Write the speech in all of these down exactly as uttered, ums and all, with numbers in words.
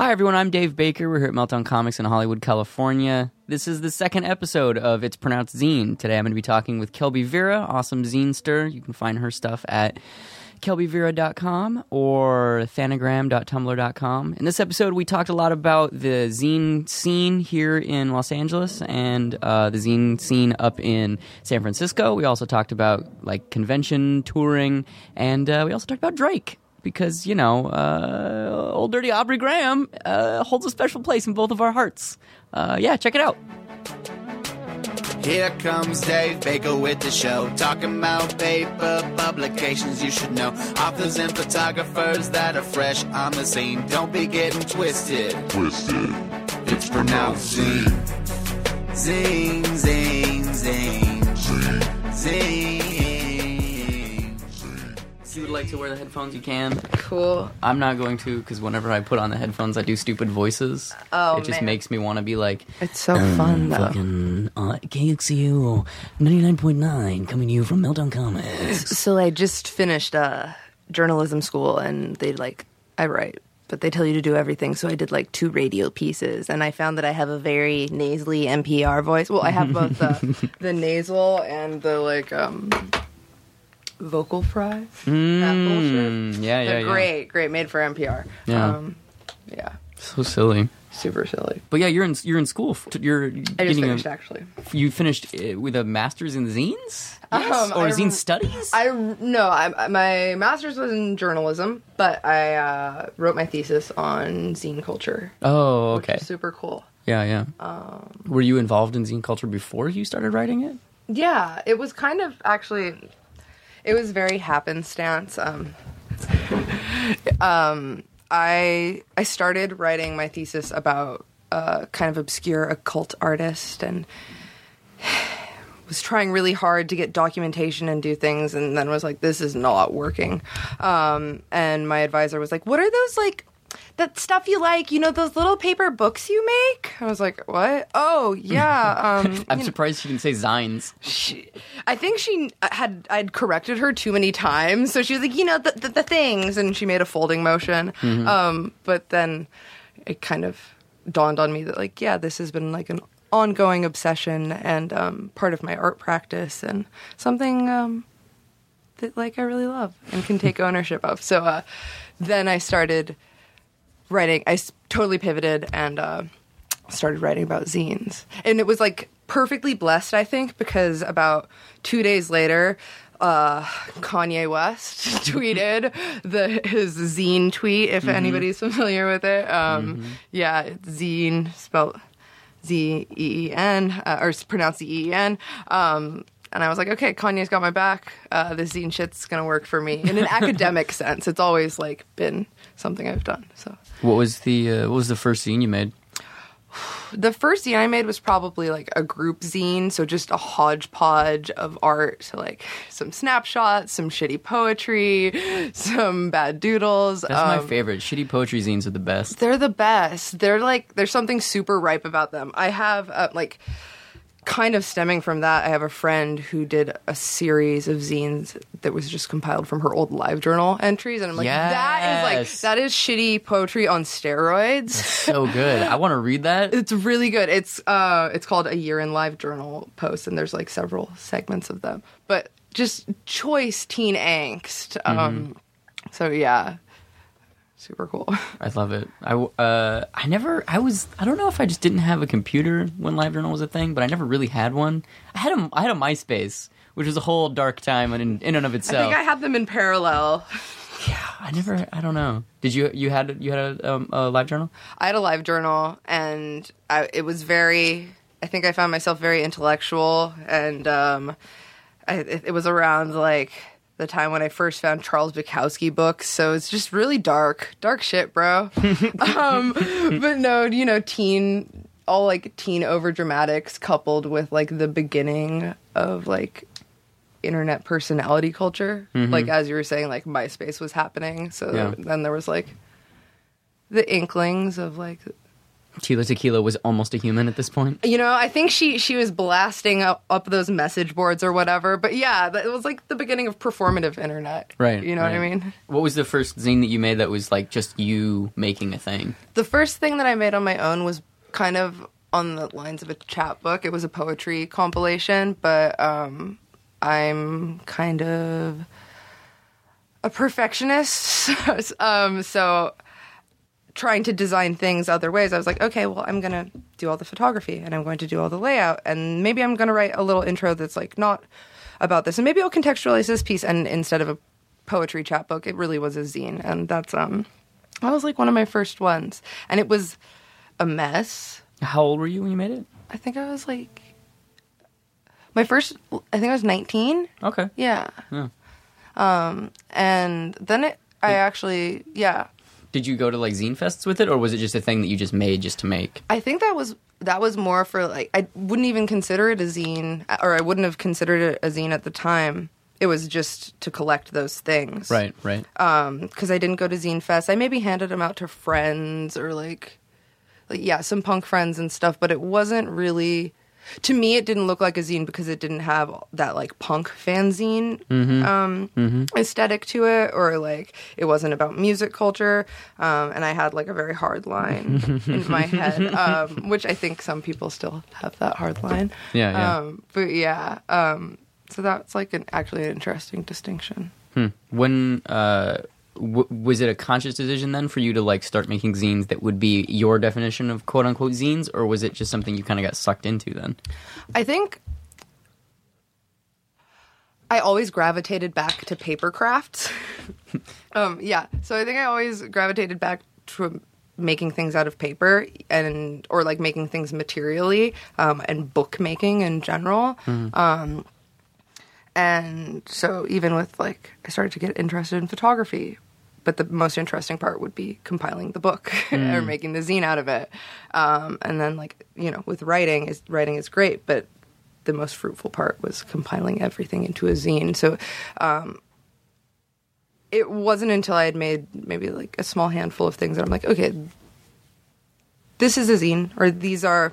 Hi everyone, I'm Dave Baker. We're here at Meltdown Comics in Hollywood, California. This is the second episode of It's Pronounced Zine. Today I'm going to be talking with Kelby Vera, awesome zinester. You can find her stuff at kelby vera dot com or thanagram dot tumblr dot com. In this episode we talked a lot about the zine scene here in Los Angeles and uh, the zine scene up in San Francisco. We also talked about like convention touring, and uh, we also talked about Drake. Because, you know, uh, old dirty Aubrey Graham uh, holds a special place in both of our hearts. Uh, yeah, check it out. Here comes Dave Baker with the show, talking about paper publications you should know. Authors and photographers that are fresh on the scene. Don't be getting twisted. Twisted. It's pronounced zine. Zine, zine, zine. Zine. Zine. If you would like to wear the headphones, you can. Cool. I'm not going to, because whenever I put on the headphones, I do stupid voices. Oh, It just man. makes me want to be like... It's so um, fun, though. Fucking uh, K X U ninety-nine point nine, coming to you from Meltdown Comics. So I just finished uh, journalism school, and they like... I write, but they tell you to do everything, so I did like two radio pieces, and I found that I have a very nasally N P R voice. Well, I have both the, the nasal and the, like... um. vocal fries. Mm, that bullshit. Yeah, yeah, yeah. Great, great. Made for N P R. Yeah. Um, yeah. So silly. Super silly. But yeah, you're in you're in school. For, you're I just finished, a, actually. You finished with a master's in zines? Yes. Um, or I, zine studies? I, no, I, my master's was in journalism, but I uh, wrote my thesis on zine culture. Oh, okay. Which is super cool. Yeah, yeah. Um, Were you involved in zine culture before you started writing it? Yeah, it was kind of actually... It was very happenstance. Um, um, I I started writing my thesis about a kind of obscure occult artist and was trying really hard to get documentation and do things, and then was like, this is not working. Um, and my advisor was like, what are those, like, that stuff you like, you know, those little paper books you make? I was like, what? Oh, yeah. Um, I'm surprised know. she didn't say zines. She, I think she had, I'd corrected her too many times. So she was like, you know, the, the, the things. And she made a folding motion. Mm-hmm. Um, but then it kind of dawned on me that, like, yeah, this has been like an ongoing obsession and um, part of my art practice and something um, that, like, I really love and can take ownership of. So uh, then I started... writing, I totally pivoted and uh, started writing about zines. And it was, like, perfectly blessed, I think, because about two days later, uh, Kanye West tweeted the his zine tweet, if mm-hmm. anybody's familiar with it. Um, mm-hmm. Yeah, it's zine, spelled Z E E N, uh, or pronounced Z E E N. Um, and I was like, okay, Kanye's got my back. Uh, this zine shit's going to work for me. In an academic sense, it's always, like, been... something I've done. So, what was the uh, what was the first zine you made? The first zine I made was probably like a group zine, so just a hodgepodge of art. So like some snapshots, some shitty poetry, some bad doodles. That's um, my favorite. Shitty poetry zines are the best. They're the best. They're like there's something super ripe about them. I have uh, like. Kind of stemming from that, I have a friend who did a series of zines that was just compiled from her old LiveJournal entries, and I'm like, yes. that is like that is shitty poetry on steroids. That's so good. I want to read that. It's really good. It's uh, it's called A Year in LiveJournal Posts, and there's like several segments of them, but just choice teen angst. Mm-hmm. Um, so yeah. Super cool. I love it. I, uh, I never, I was, I don't know if I just didn't have a computer when LiveJournal was a thing, but I never really had one. I had a, I had a MySpace, which was a whole dark time in, in and of itself. I think I had them in parallel. Yeah, I never, I don't know. Did you, you had, you had a, um, a LiveJournal? I had a LiveJournal, and I, it was very, I think I found myself very intellectual, and um, I, it, it was around, like... the time when I first found Charles Bukowski books, so it's just really dark, dark shit, bro. um, but no, you know, teen, all like teen overdramatics coupled with like the beginning of like internet personality culture. Mm-hmm. Like as you were saying, like MySpace was happening, so yeah. Then there was like the inklings of like Tila Tequila was almost a human at this point. You know, I think she, she was blasting up, up those message boards or whatever. But yeah, that, it was like the beginning of performative internet. Right. You know right. what I mean? What was the first zine that you made that was like just you making a thing? The first thing that I made on my own was kind of on the lines of a chapbook. It was a poetry compilation, but um, I'm kind of a perfectionist. um, so... trying to design things other ways, I was like, okay, well, I'm going to do all the photography and I'm going to do all the layout and maybe I'm going to write a little intro that's like not about this and maybe I'll contextualize this piece, and instead of a poetry chapbook, it really was a zine. And that's, um, that was like one of my first ones. And it was a mess. How old were you when you made it? I think I was like, my first, I think I was nineteen. Okay. Yeah. yeah. Um, and then it, I actually, yeah. Did you go to, like, zine fests with it, or was it just a thing that you just made just to make? I think that was that was more for, like, I wouldn't even consider it a zine, or I wouldn't have considered it a zine at the time. It was just to collect those things. Right, right. Um, because I didn't go to zine fest. I maybe handed them out to friends or, like, like, yeah, some punk friends and stuff, but it wasn't really... To me, it didn't look like a zine because it didn't have that, like, punk fanzine mm-hmm. Um, mm-hmm. aesthetic to it, or, like, it wasn't about music culture, um, and I had, like, a very hard line in my head, um, which I think some people still have that hard line. Yeah, yeah. Um, but, yeah, um, so that's, like, an actually an interesting distinction. Hmm. When... Uh... W- was it a conscious decision then for you to like start making zines that would be your definition of quote unquote zines, or was it just something you kind of got sucked into then? I think I always gravitated back to paper crafts. um, yeah. So I think I always gravitated back to making things out of paper and, or like making things materially, um, and bookmaking in general. Mm. Um, And so even with, like, I started to get interested in photography, but the most interesting part would be compiling the book mm. or making the zine out of it. Um, and then, like, you know, with writing, is writing is great, but the most fruitful part was compiling everything into a zine. So um, it wasn't until I had made maybe, like, a small handful of things that I'm like, okay, this is a zine, or these are,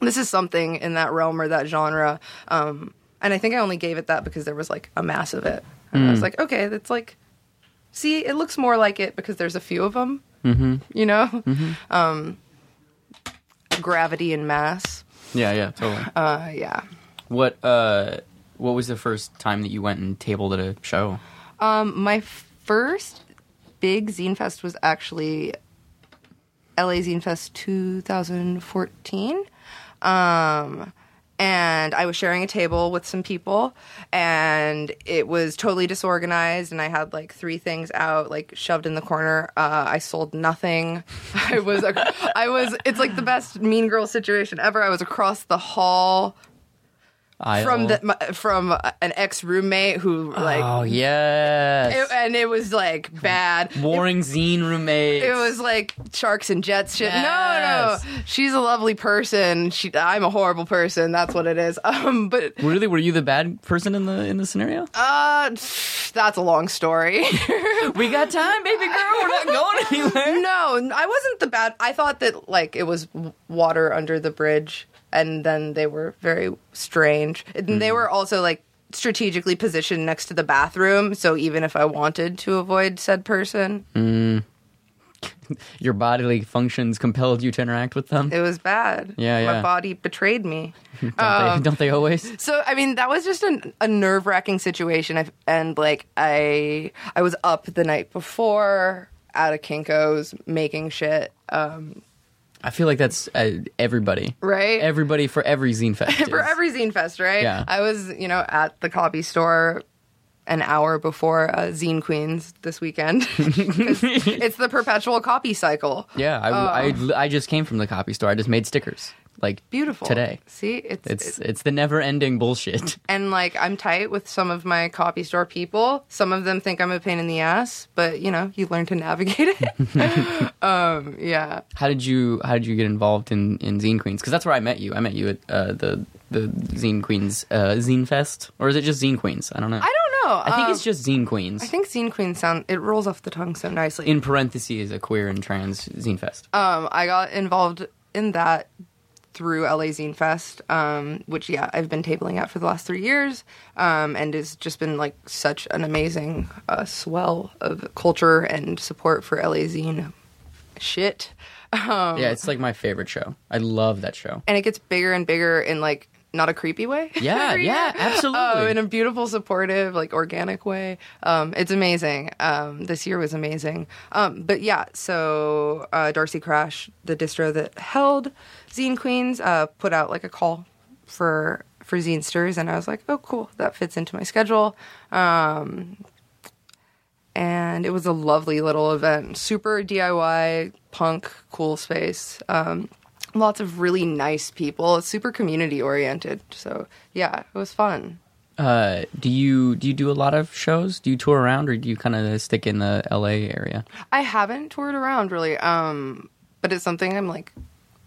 this is something in that realm or that genre, um, and I think I only gave it that because there was, like, a mass of it. And mm. I was like, okay, that's, like, see, it looks more like it because there's a few of them, mm-hmm. you know? Mm-hmm. Um, gravity and mass. Yeah, yeah, totally. Uh, yeah. What uh, what was the first time that you went and tabled at a show? Um, my first big zine fest was actually L A Zine Fest two thousand fourteen. Um... And I was sharing a table with some people, and it was totally disorganized, and I had, like, three things out, like, shoved in the corner. Uh, I sold nothing. I was, ac- I was, it's, like, the best Mean Girl situation ever. I was across the hall Idol. from the, my, from an ex-roommate who, like... Oh, yes. It, and it was, like, bad. Warring it, zine roommates. It was, like, sharks and jets shit. Yes. No, no. She's a lovely person. She, I'm a horrible person. That's what it is. Um, but... Really? Were you the bad person in the in the scenario? Uh, that's a long story. We got time, baby girl. We're not going anywhere. No, I wasn't the bad... I thought that, like, it was water under the bridge. And then they were very strange. And mm. they were also, like, strategically positioned next to the bathroom. So even if I wanted to avoid said person... Mm. Your bodily functions compelled you to interact with them? It was bad. Yeah, yeah. My body betrayed me. don't, um, they, don't they always? So, I mean, that was just an, a nerve-wracking situation. I, and, like, I, I was up the night before at a Kinko's making shit... Um, I feel like that's uh, everybody. Right? Everybody for every zine fest. for every zine fest, right? Yeah. I was, you know, at the copy store an hour before uh, Zine Queens this weekend. It's the perpetual copy cycle. Yeah. I, um, I, I just came from the copy store. I just made stickers. Like, beautiful. Today. See? It's, it's, it's, it's the never-ending bullshit. And, like, I'm tight with some of my copy store people. Some of them think I'm a pain in the ass, but, you know, you learn to navigate it. um, yeah. How did you How did you get involved in, in Zine Queens? Because that's where I met you. I met you at uh, the, the Zine Queens uh, Zine Fest. Or is it just Zine Queens? I don't know. I don't know. I think um, it's just Zine Queens. I think Zine Queens sound... It rolls off the tongue so nicely. In parentheses, a queer and trans Zine Fest. Um, I got involved... in that through L A Zine Fest, um, which, yeah, I've been tabling at for the last three years, um, and it's just been, like, such an amazing uh, swell of culture and support for L A Zine shit. Um, yeah, it's, like, my favorite show. I love that show. And it gets bigger and bigger in, like, not a creepy way. Yeah, yeah, absolutely. Um, in a beautiful, supportive, like, organic way. Um, it's amazing. Um, this year was amazing. Um, but, yeah, so uh, Darcy Crash, the distro that held Zine Queens, uh, put out, like, a call for for Zinesters, and I was like, oh, cool, that fits into my schedule. Um, and it was a lovely little event. Super D I Y, punk, cool space. Um Lots of really nice people. It's super community-oriented. So, yeah, it was fun. Uh, do you do you do a lot of shows? Do you tour around, or do you kind of stick in the L A area? I haven't toured around, really. Um, but it's something I'm, like,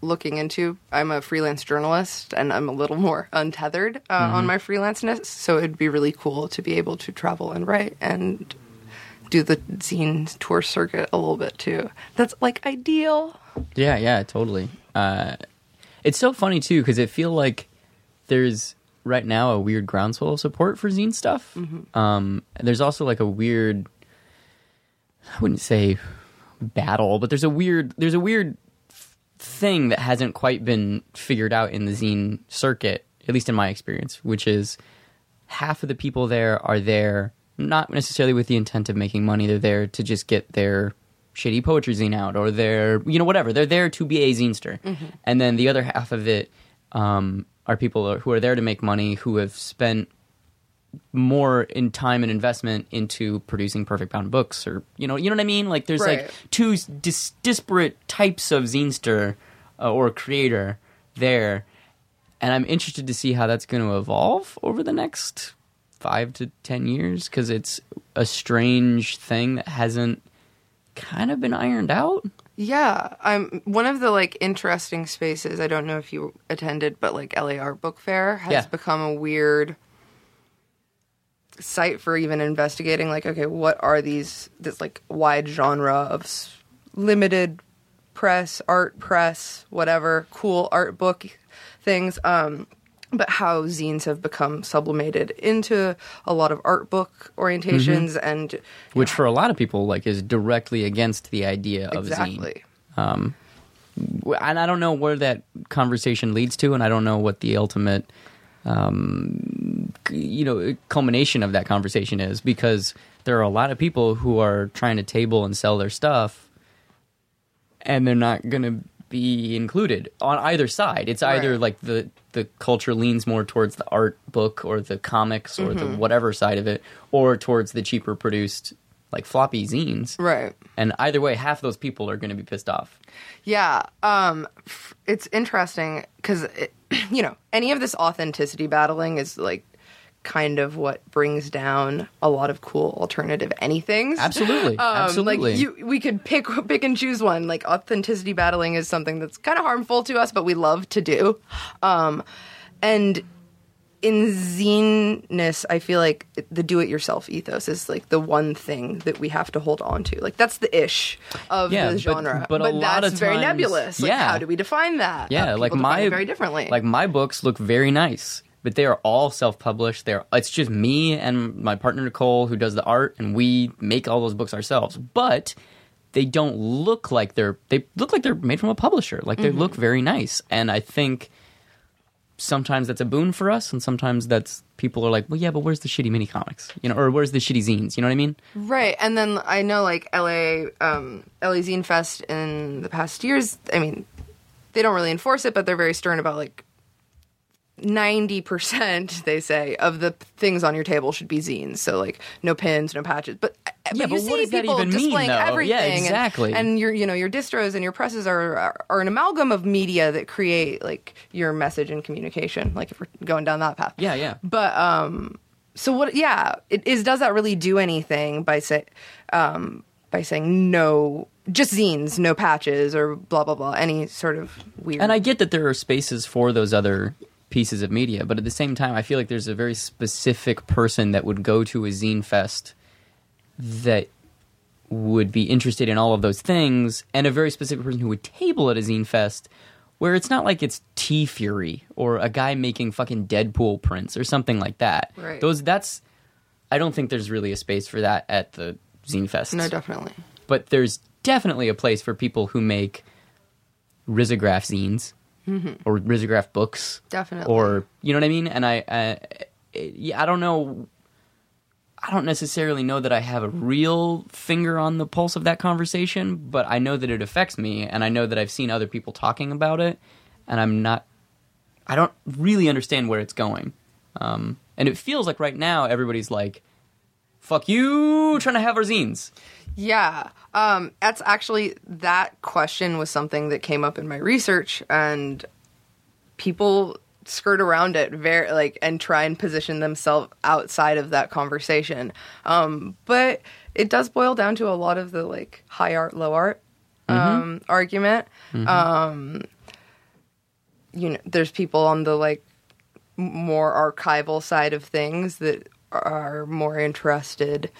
looking into. I'm a freelance journalist, and I'm a little more untethered uh, mm-hmm. on my freelanceness. So it'd be really cool to be able to travel and write and do the zine tour circuit a little bit, too. That's, like, ideal. Yeah, yeah, totally. Uh, it's so funny, too, because I feel like there's right now a weird groundswell of support for zine stuff. Mm-hmm. Um, there's also, like, a weird, I wouldn't say battle, but there's a weird, there's a weird f- thing that hasn't quite been figured out in the zine circuit, at least in my experience, which is half of the people there are there not necessarily with the intent of making money. They're there to just get their shitty poetry zine out, or they're, you know, whatever. They're there to be a zinester. Mm-hmm. And then the other half of it um, are people who are there to make money, who have spent more in time and investment into producing perfect bound books, or, you know, you know what I mean? Like, there's, right. like, two dis- disparate types of zinester uh, or creator there. And I'm interested to see how that's going to evolve over the next five to ten years, because it's a strange thing that hasn't kind of been ironed out. Yeah, I'm one of the, like, interesting spaces. I don't know if you attended, but, like, L A Art Book Fair has yeah. become a weird site for even investigating, like, okay, what are these, this, like, wide genre of limited press, art press, whatever, cool art book things, um but how zines have become sublimated into a lot of art book orientations, mm-hmm. and which know, for a lot of people, like, is directly against the idea of exactly. zine. Um, and I don't know where that conversation leads to, and I don't know what the ultimate, um, you know, culmination of that conversation is, because there are a lot of people who are trying to table and sell their stuff, and they're not going to be included on either side. It's either right. like the the culture leans more towards the art book or the comics or mm-hmm. the whatever side of it, or towards the cheaper produced, like, floppy zines. Right. And either way, half those people are going to be pissed off. Yeah. Um, it's interesting because, it, you know, any of this authenticity battling is, like, kind of what brings down a lot of cool alternative anythings. Absolutely, um, absolutely. Like, you, we could pick pick and choose one. Like, authenticity battling is something that's kind of harmful to us, but we love to do. Um, and in zineness, I feel like the do-it-yourself ethos is, like, the one thing that we have to hold on to. Like, that's the ish of yeah, the genre. But, but, but a lot that's of times, very nebulous. Like, yeah. How do we define that? Yeah, uh, like my very differently. Like, my books look very nice, but they are all self-published. They're, it's just me and my partner, Nicole, who does the art, and we make all those books ourselves. But they don't look like they're – they look like they're made from a publisher. Like, they mm-hmm. look very nice. And I think sometimes that's a boon for us, and sometimes that's – people are like, well, yeah, but where's the shitty mini comics? You know, or where's the shitty zines? You know what I mean? Right. And then I know, like, L A, um, L A Zine Fest in the past years, I mean, they don't really enforce it, but they're very stern about, like, ninety percent, they say, of the things on your table should be zines. So, like, no pins, no patches. But, but yeah, you but see what does people that even displaying mean, everything. Yeah, exactly. And, and your, you know, your distros and your presses are, are are an amalgam of media that create, like, your message and communication. Like, if we're going down that path. Yeah, yeah. But um, so what? Yeah, it is. Does that really do anything by say, um, by saying no? Just zines, no patches, or blah blah blah. Any sort of weird. And I get that there are spaces for those other pieces of media, but at the same time, I feel like there's a very specific person that would go to a zine fest that would be interested in all of those things, and a very specific person who would table at a zine fest where it's not like it's T-Fury or a guy making fucking Deadpool prints or something like that. Right. Those, that's, I don't think there's really a space for that at the Zine Fest. No, definitely. But there's definitely a place for people who make risograph zines mm-hmm. or risograph books. Definitely. Or, you know what I mean? And I, uh, I don't know, I don't necessarily know that I have a real finger on the pulse of that conversation, but I know that it affects me, and I know that I've seen other people talking about it, and I'm not, I don't really understand where it's going. Um, and it feels like right now everybody's like, fuck you, trying to have our zines. Yeah. Um, that's actually, that question was something that came up in my research, and people skirt around it very like and try and position themselves outside of that conversation. Um, but it does boil down to a lot of the like high art, low art um, mm-hmm. argument. Mm-hmm. Um, you know, there's people on the like more archival side of things that are more interested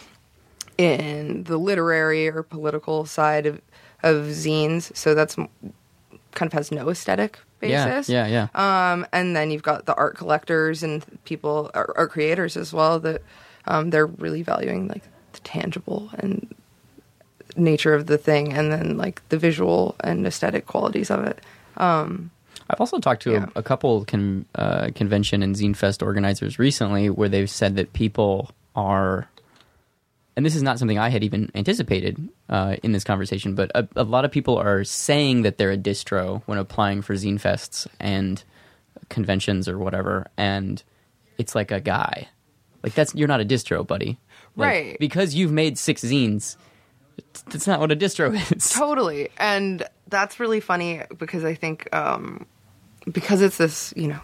in the literary or political side of, of zines. So that's kind of has no aesthetic basis. Yeah, yeah, yeah. Um, and then you've got the art collectors and people, art, art creators as well, that um, they're really valuing like the tangible and nature of the thing, and then like the visual and aesthetic qualities of it. Um, I've also talked to yeah. a, a couple con, uh, convention and Zine Fest organizers recently where they've said that people are, and this is not something I had even anticipated uh, in this conversation, but a, a lot of people are saying that they're a distro when applying for zine fests and conventions or whatever, and it's like a guy. Like, that's, you're not a distro, buddy. Like, right. Because you've made six zines, that's not what a distro is. Totally. And that's really funny because I think um, because it's this, you know,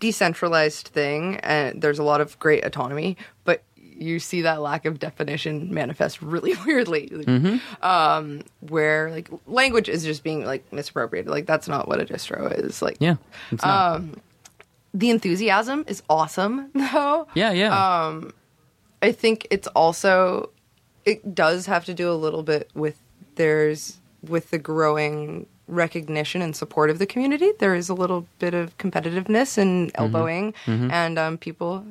decentralized thing, and there's a lot of great autonomy, but you see that lack of definition manifest really weirdly, mm-hmm. um, where like language is just being like misappropriated. Like, that's not what a distro is. Like, yeah, it's not. Um, the enthusiasm is awesome, though. Yeah, yeah. Um, I think it's also, it does have to do a little bit with there's with the growing recognition and support of the community. There is a little bit of competitiveness and elbowing, mm-hmm. and um, people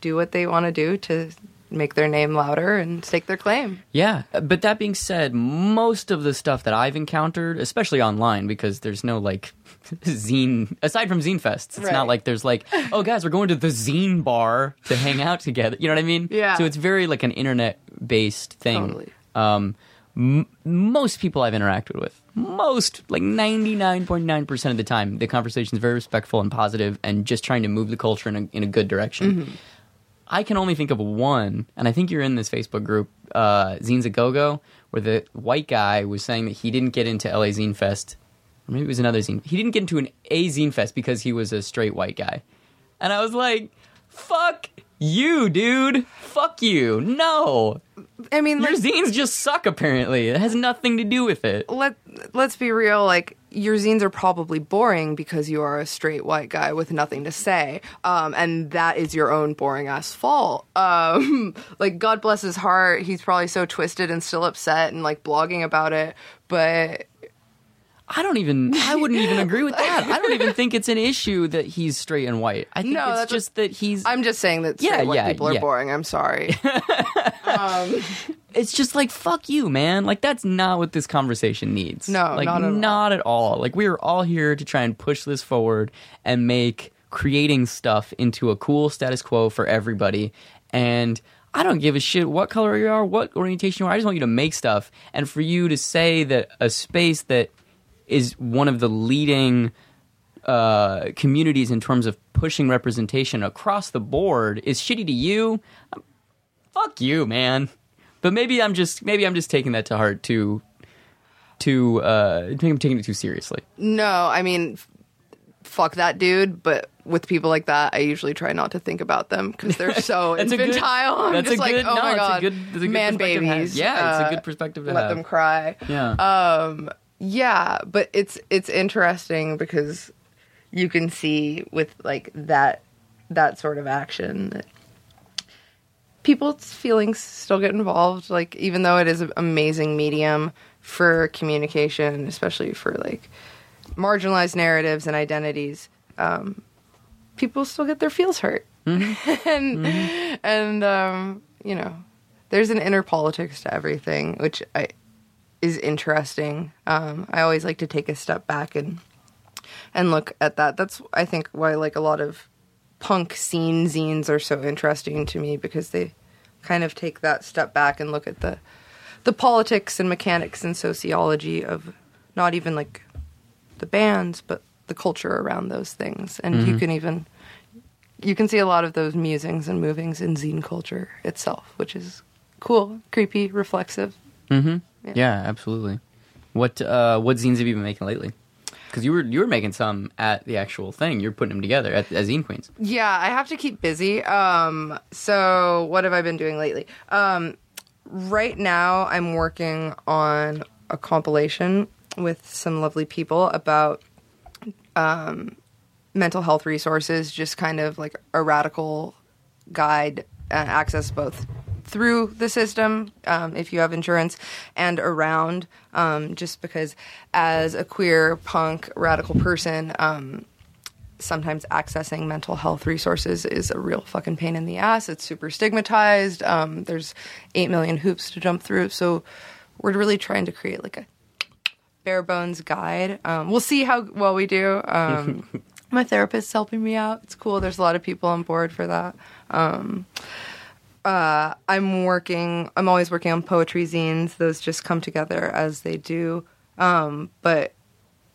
do what they want to do to make their name louder and stake their claim. Yeah. But that being said, most of the stuff that I've encountered, especially online, because there's no like zine, aside from zine fests, it's right. not like there's like, oh guys, we're going to the zine bar to hang out together. You know what I mean? Yeah. So it's very like an internet based thing. Totally. Um, m- most people I've interacted with, most like ninety-nine point nine percent of the time, the conversation is very respectful and positive and just trying to move the culture in a, in a good direction. Mm-hmm. I can only think of one, and I think you're in this Facebook group, uh, Zines a Go-Go, where the white guy was saying that he didn't get into L A Zine Fest, or maybe it was another zine. He didn't get into an A Zine Fest because he was a straight white guy. And I was like, fuck you, dude. Fuck you. No. I mean, your zines just suck, apparently. It has nothing to do with it. Let, let's be real, like, your zines are probably boring because you are a straight white guy with nothing to say. Um, and that is your own boring ass fault. Um, like, God bless his heart. He's probably so twisted and still upset and like blogging about it. But I don't even, I wouldn't even agree with that. I don't even think it's an issue that he's straight and white. I think no, it's just a, that he's, I'm just saying that straight yeah, white yeah, people are yeah. boring. I'm sorry. um, it's just like, fuck you, man. Like, that's not what this conversation needs. No, like, not at all. Not at all. Like, we are all here to try and push this forward and make creating stuff into a cool status quo for everybody. And I don't give a shit what color you are, what orientation you are. I just want you to make stuff. And for you to say that a space that is one of the leading uh, communities in terms of pushing representation across the board is shitty to you, I'm, fuck you, man. But maybe I'm just maybe I'm just taking that to heart too. Too, uh, I think I'm taking it too seriously. No, I mean, f- fuck that dude. But with people like that, I usually try not to think about them because they're so that's infantile. A good, that's I'm just a like, good, oh no, my god, it's a good, it's a good man babies. Yeah, uh, it's a good perspective to let have. Let them cry. Yeah. Um, yeah, but it's it's interesting because you can see with like that that sort of action that people's feelings still get involved, like, even though it is an amazing medium for communication, especially for, like, marginalized narratives and identities, um, people still get their feels hurt. Mm-hmm. and, mm-hmm. and um, you know, there's an inner politics to everything, which I, is interesting. Um, I always like to take a step back and and look at that. That's, I think, why like a lot of punk scene zines are so interesting to me, because they kind of take that step back and look at the the politics and mechanics and sociology of not even like the bands, but the culture around those things. And mm-hmm. you can even you can see a lot of those musings and movings in zine culture itself, which is cool, creepy, reflexive. Mm-hmm. Yeah. yeah, absolutely. What uh, what zines have you been making lately? Because you were you were making some at the actual thing. You're putting them together at, at Zine Queens. Yeah, I have to keep busy. Um, so what have I been doing lately? Um, right now, I'm working on a compilation with some lovely people about um, mental health resources, just kind of like a radical guide and access both through the system, um, if you have insurance, and around, um, just because as a queer, punk, radical person, um, sometimes accessing mental health resources is a real fucking pain in the ass. It's super stigmatized. Um, there's eight million hoops to jump through. So we're really trying to create like a bare bones guide. Um, we'll see how well we do. Um, my therapist's helping me out. It's cool. There's a lot of people on board for that. Um, Uh, I'm working, I'm always working on poetry zines. Those just come together as they do. Um, but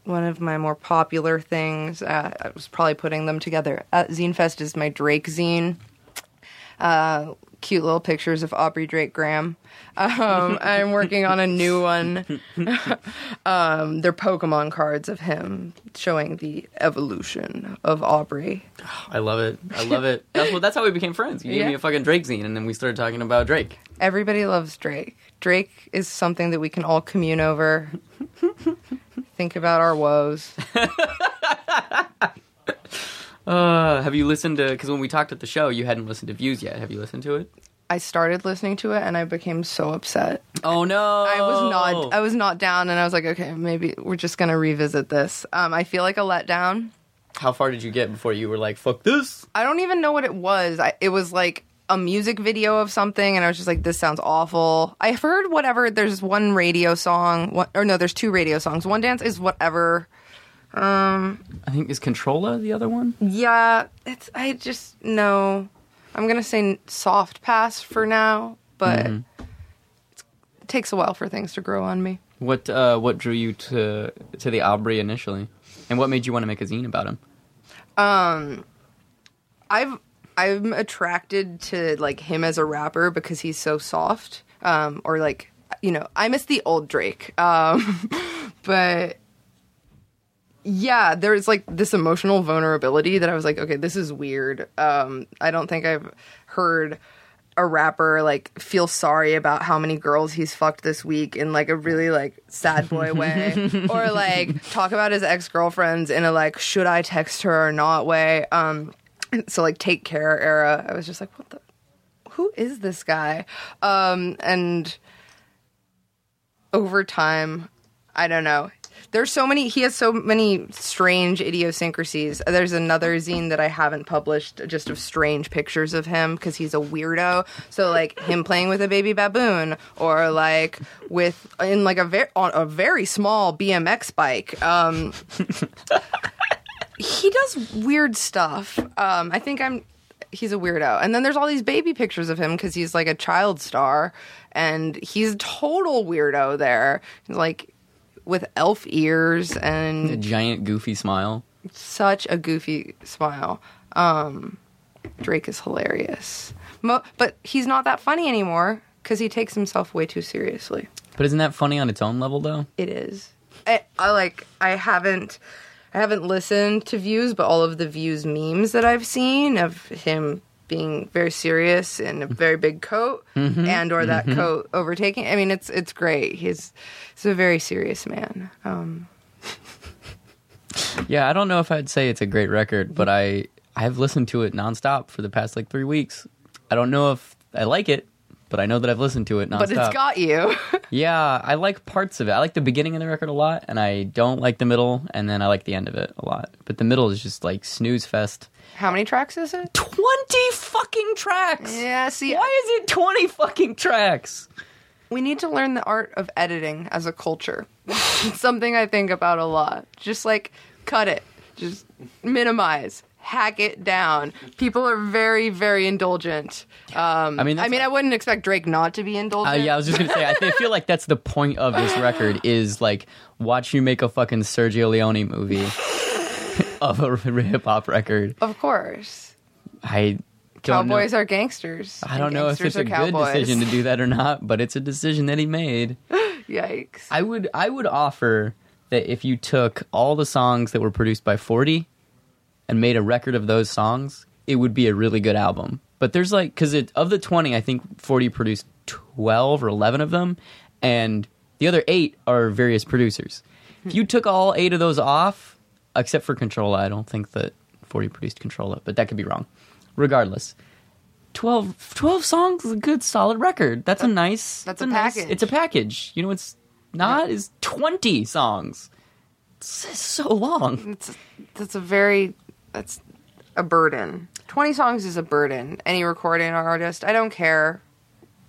one of my more popular things, uh, I was probably putting them together at Zine Fest, is my Drake zine. Uh, cute little pictures of Aubrey Drake Graham. Um, I'm working on a new one. um, they're Pokemon cards of him showing the evolution of Aubrey. I love it. I love it. That's, well, that's how we became friends. You gave yeah. me a fucking Drake zine, and then we started talking about Drake. Everybody loves Drake. Drake is something that we can all commune over. Think about our woes. Uh, have you listened to... Because when we talked at the show, you hadn't listened to Views yet. Have you listened to it? I started listening to it, and I became so upset. Oh, no! I was not I was not down, and I was like, okay, maybe we're just going to revisit this. Um, I feel like a letdown. How far did you get before you were like, fuck this? I don't even know what it was. I, it was like a music video of something, and I was just like, this sounds awful. I've heard whatever... There's one radio song... One, or no, there's two radio songs. One dance is whatever... Um, I think is Controlla the other one? Yeah, it's. I just no. I'm gonna say soft pass for now, but mm-hmm. it's, it takes a while for things to grow on me. What uh, what drew you to to the Aubrey initially, and what made you want to make a zine about him? Um, I've I'm attracted to like him as a rapper because he's so soft. Um, or like you know, I miss the old Drake. Um, but. Yeah, there's, like, this emotional vulnerability that I was like, okay, this is weird. Um, I don't think I've heard a rapper, like, feel sorry about how many girls he's fucked this week in, like, a really, like, sad boy way. Or, like, talk about his ex-girlfriends in a, like, should I text her or not way. Um, so, like, Take Care era. I was just like, what the... Who is this guy? Um, and over time, I don't know... There's so many, he has so many strange idiosyncrasies. There's another zine that I haven't published just of strange pictures of him because he's a weirdo. So, like, him playing with a baby baboon or, like, with, in, like, a, ver- on a very small B M X bike. Um, he does weird stuff. Um, I think I'm, he's a weirdo. And then there's all these baby pictures of him because he's, like, a child star. And he's a total weirdo there. Like... with elf ears and... A giant goofy smile. Such a goofy smile. Um, Drake is hilarious. Mo- but he's not that funny anymore because he takes himself way too seriously. But isn't that funny on its own level, though? It is. I, I like, I haven't... I haven't listened to Views, but all of the Views memes that I've seen of him being very serious in a very big coat mm-hmm. and or that mm-hmm. coat overtaking. I mean, it's it's great. He's, he's a very serious man. Um. Yeah, I don't know if I'd say it's a great record, but I, I've listened to it nonstop for the past, like, three weeks. I don't know if I like it, but I know that I've listened to it nonstop. But it's got you. Yeah, I like parts of it. I like the beginning of the record a lot, and I don't like the middle, and then I like the end of it a lot. But the middle is just like snooze fest. How many tracks is it? twenty fucking tracks! Yeah, see... Why is it twenty fucking tracks? We need to learn the art of editing as a culture. It's something I think about a lot. Just, like, cut it. Just minimize. Hack it down. People are very, very indulgent. Um, I mean, I mean, I wouldn't expect Drake not to be indulgent. Uh, yeah, I was just gonna say. I, th- I feel like that's the point of this record is like, watch you make a fucking Sergio Leone movie of a hip hop record. Of course. I don't Cowboys know. Are gangsters. I don't know if it's a cowboys. Good decision to do that or not, but it's a decision that he made. Yikes! I would, I would offer that if you took all the songs that were produced by forty. And made a record of those songs, it would be a really good album. But there's like, because of the twenty, I think forty produced twelve or eleven of them, and the other eight are various producers. If you took all eight of those off, except for Controlla, I don't think that forty produced Controlla, but that could be wrong. Regardless, twelve, twelve songs is a good, solid record. That's that, a nice... That's a, a package. Nice, it's a package. You know what's not? Yeah. Is twenty songs. It's so long. It's, that's a very... That's a burden. twenty songs is a burden. Any recording artist, I don't care.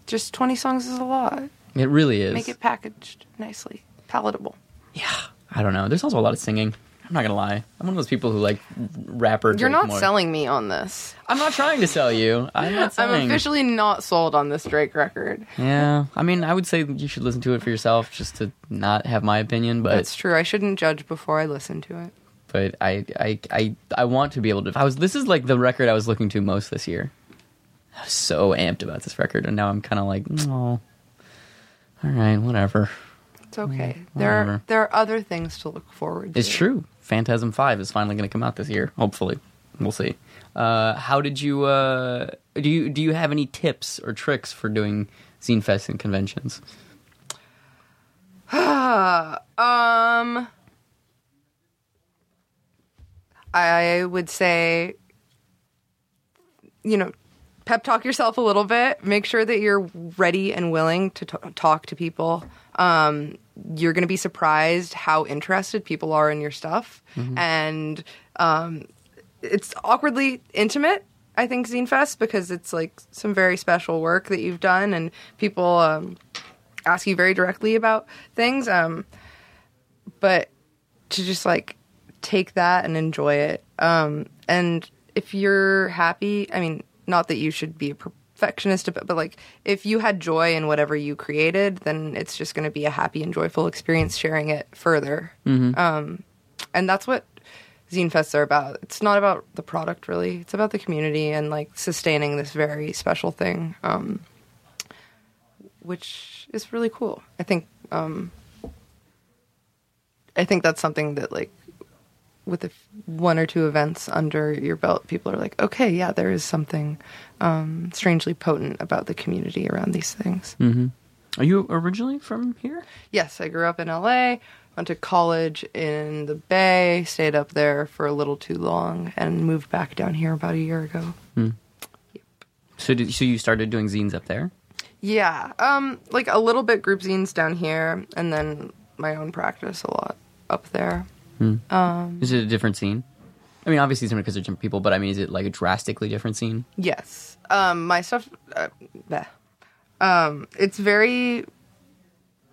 Just twenty songs is a lot. It really is. Make it packaged nicely. Palatable. Yeah. I don't know. There's also a lot of singing. I'm not going to lie. I'm one of those people who like rapper Drake. You're not more. Selling me on this. I'm not trying to sell you. I'm not selling. I'm officially not sold on this Drake record. Yeah. I mean, I would say you should listen to it for yourself just to not have my opinion. But that's true. I shouldn't judge before I listen to it. But I, I, I, I want to be able to... I was. This is like the record I was looking to most this year. I was so amped about this record, and now I'm kind of like, oh, all right, whatever. It's okay. Yeah, there whatever. Are there are other things to look forward to. It's true. Phantasm five is finally going to come out this year, hopefully. We'll see. Uh, how did you... Uh, do you do you have any tips or tricks for doing Zine Fest and conventions? um... I would say, you know, pep talk yourself a little bit. Make sure that you're ready and willing to t- talk to people. Um, you're going to be surprised how interested people are in your stuff. Mm-hmm. And um, it's awkwardly intimate, I think, Zine Fest, because it's like some very special work that you've done. And people um, ask you very directly about things. Um, but to just like... take that and enjoy it. Um, and if you're happy, I mean, not that you should be a perfectionist, but, but like if you had joy in whatever you created, then it's just going to be a happy and joyful experience sharing it further. Mm-hmm. Um, and that's what Zine Fests are about. It's not about the product, really. It's about the community and like sustaining this very special thing, um, which is really cool. I think, um, I think that's something that like, with a f- one or two events under your belt, people are like, okay, yeah, there is something um, strangely potent about the community around these things. Mm-hmm. Are you originally from here? Yes, I grew up in L A, went to college in the Bay, stayed up there for a little too long, and moved back down here about a year ago. Mm. Yep. So, did, so you started doing zines up there? Yeah, um, like a little bit group zines down here, and then my own practice a lot up there. Hmm. Um, is it a different scene? I mean, obviously it's different because they're different people, but I mean, is it like a drastically different scene? Yes. Um, my stuff, uh, um, it's very,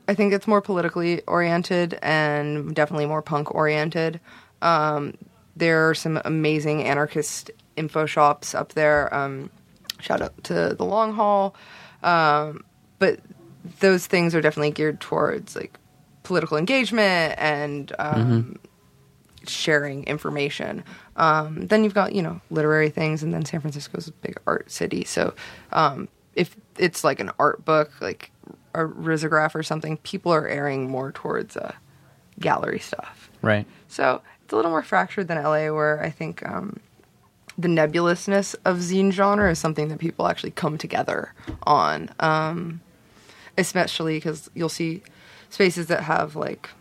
I think it's more politically oriented and definitely more punk oriented. Um, there are some amazing anarchist info shops up there. Um, shout out to The Long Haul. Um, but those things are definitely geared towards like political engagement and, um, mm-hmm. sharing information. Um, then you've got, you know, literary things, and then San Francisco's a big art city. So um, if it's like an art book, like a risograph or something, people are erring more towards uh, gallery stuff. Right. So it's a little more fractured than L A, where I think um, the nebulousness of zine genre is something that people actually come together on, um, especially because you'll see spaces that have like...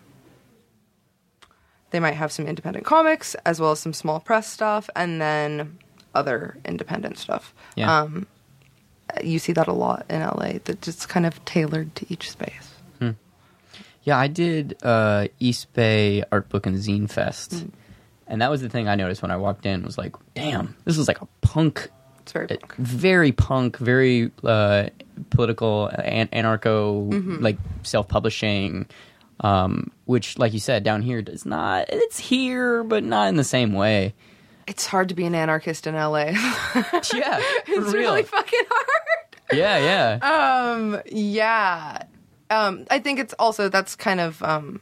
They might have some independent comics as well as some small press stuff and then other independent stuff. Yeah. Um, you see that a lot in L A, that just kind of tailored to each space. Hmm. Yeah, I did uh, East Bay Art Book and Zine Fest, mm. and that was the thing I noticed when I walked in, was like, damn, this is like a punk, it's very punk, very, punk, very uh, political, an- anarcho, mm-hmm. like self-publishing, um, which, like you said, down here does not, it's here, but not in the same way. It's hard to be an anarchist in L A. Yeah, it's real. Really fucking hard. Yeah, yeah. Um, yeah. Um, I think it's also that's kind of um,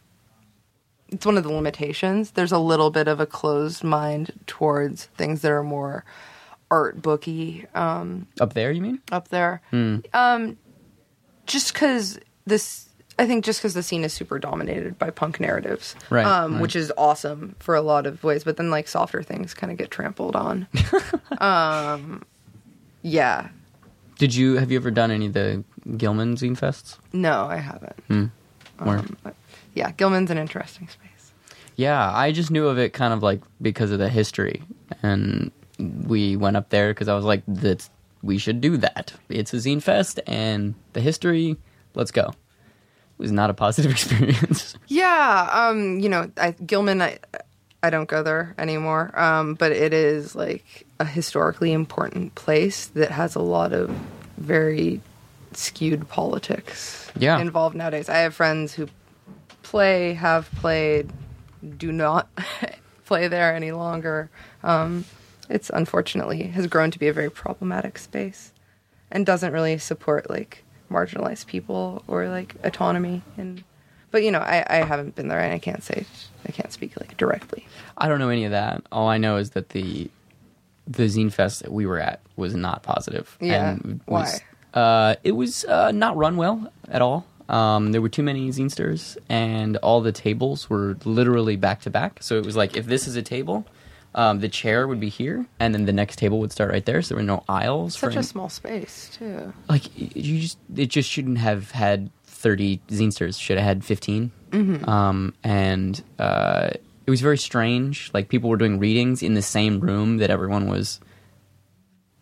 it's one of the limitations. There's a little bit of a closed mind towards things that are more art booky. Um, up there, you mean? Up there. Mm. Um, just because this. I think just because the scene is super dominated by punk narratives, right, um, right. which is awesome for a lot of ways, but then like softer things kind of get trampled on. um, yeah. Did you have you ever done any of the Gilman zine fests? No, I haven't. Hmm. Um, but yeah, Gilman's an interesting space. Yeah, I just knew of it kind of like because of the history, and we went up there because I was like, "That's we should do that. It's a zine fest, and the history. Let's go." It was not a positive experience. Yeah, um, you know, I, Gilman, I, I don't go there anymore, um, but it is like a historically important place that has a lot of very skewed politics yeah. involved nowadays. I have friends who play, have played, do not play there any longer. Um, it's unfortunately has grown to be a very problematic space and doesn't really support like marginalized people or like autonomy, and but you know I, I haven't been there and I can't say I can't speak like directly. I don't know any of that. All I know is that the the zine fest that we were at was not positive. Yeah, and was, why? Uh, it was uh, not run well at all. Um, there were too many zinesters, and all the tables were literally back to back. So it was like if this is a table, um, the chair would be here, and then the next table would start right there, so there were no aisles. Such for a small space, too. Like, you just, it just shouldn't have had thirty zinesters, should have had fifteen. Mm-hmm. Um, and uh, it was very strange. Like, people were doing readings in the same room that everyone was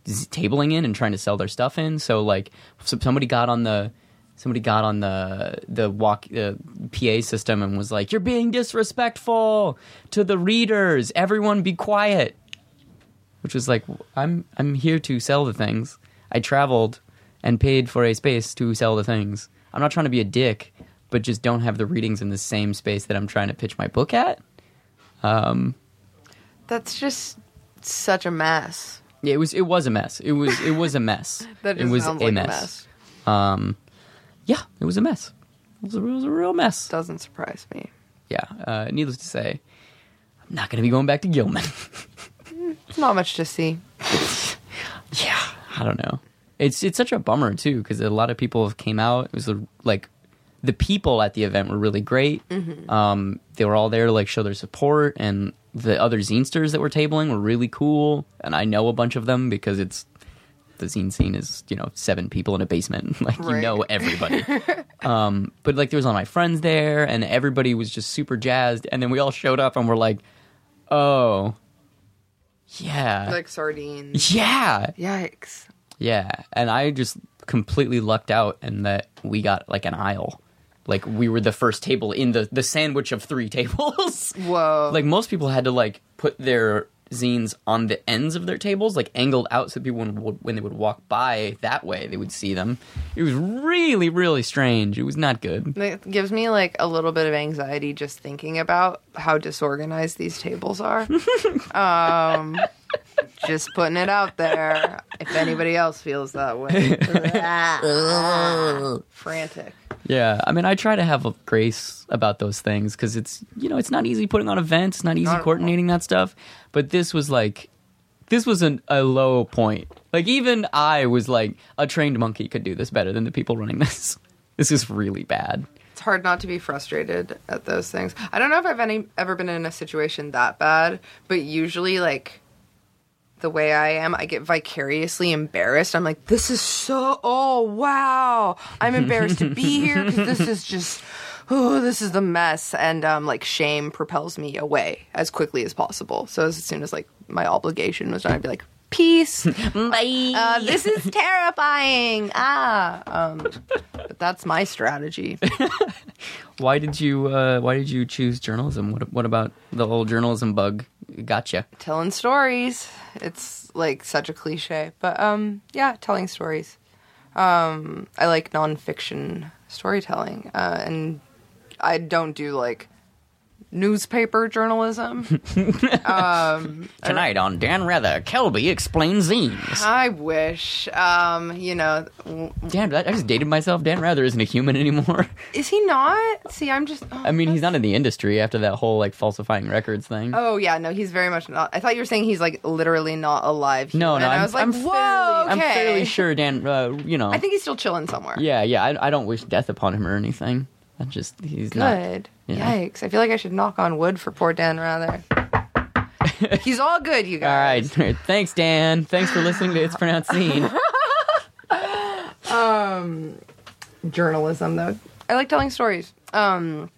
z- tabling in and trying to sell their stuff in. So, like, so somebody got on the... Somebody got on the the walk uh, P A system and was like, "You're being disrespectful to the readers. Everyone, be quiet." Which was like, "I'm I'm here to sell the things. I traveled and paid for a space to sell the things. I'm not trying to be a dick, but just don't have the readings in the same space that I'm trying to pitch my book at." Um, that's just such a mess. Yeah, it was. It was a mess. It was. It was a mess. That it was sounds a like mess. A mess. Um. Yeah, it was a mess. It was a, it was a real mess. Doesn't surprise me. Yeah. Uh, needless to say, I'm not going to be going back to Gilman. Not much to see. Yeah, I don't know. It's it's such a bummer too, because a lot of people came out. It was a, like the people at the event were really great. Mm-hmm. Um, they were all there to like show their support, and the other zinesters that were tabling were really cool. And I know a bunch of them because it's. The zine scene is, you know, seven people in a basement. Like, right. You know everybody. um, but, like, there was all my friends there, and everybody was just super jazzed. And then we all showed up, and we're like, oh, yeah. Like sardines. Yeah. Yikes. Yeah. And I just completely lucked out in that we got, like, an aisle. Like, we were the first table in the, the sandwich of three tables. Whoa. Like, most people had to, like, put their... zines on the ends of their tables, like angled out so people would, when they would walk by that way, they would see them. It was really, really strange. It was not good. It gives me like a little bit of anxiety just thinking about how disorganized these tables are. um, just putting it out there. If anybody else feels that way. Frantic. Yeah, I mean, I try to have a grace about those things because it's, you know, it's not easy putting on events, it's not easy not coordinating that stuff. But this was like, this was an, a low point. Like, even I was like, a trained monkey could do this better than the people running this. This is really bad. It's hard not to be frustrated at those things. I don't know if I've any, ever been in a situation that bad, but usually, like, the way I am, I get vicariously embarrassed. I'm like, this is so, oh, wow. I'm embarrassed to be here because this is just, oh, this is the mess. And, um, like, shame propels me away as quickly as possible. So as soon as, like, my obligation was done, I'd be like, Peace. Bye. Uh, this is terrifying. Ah, um, but that's my strategy. Why did you uh, Why did you choose journalism? What What about the whole journalism bug? Gotcha. Telling stories. It's like such a cliche, but um, yeah, telling stories. Um, I like nonfiction storytelling, uh, and I don't do like newspaper journalism. um, Tonight on Dan Rather, Kelby explains zines. I wish. Um, you know. Damn, I just dated myself. Dan Rather isn't a human anymore. Is he not? See, I'm just. Oh, I mean, that's... he's not in the industry after that whole like falsifying records thing. Oh yeah, no, he's very much not. I thought you were saying he's like literally not alive. Human. No, no, I'm, I was like, I'm whoa, fairly, okay. I'm fairly sure Dan. Uh, you know, I think he's still chilling somewhere. Yeah, yeah. I, I don't wish death upon him or anything. I just he's good. Not, you know. Yikes! I feel like I should knock on wood for poor Dan Rather. He's all good, you guys. All right, thanks, Dan. Thanks for listening to It's Pronounced Zine. um, journalism though, I like telling stories. Um,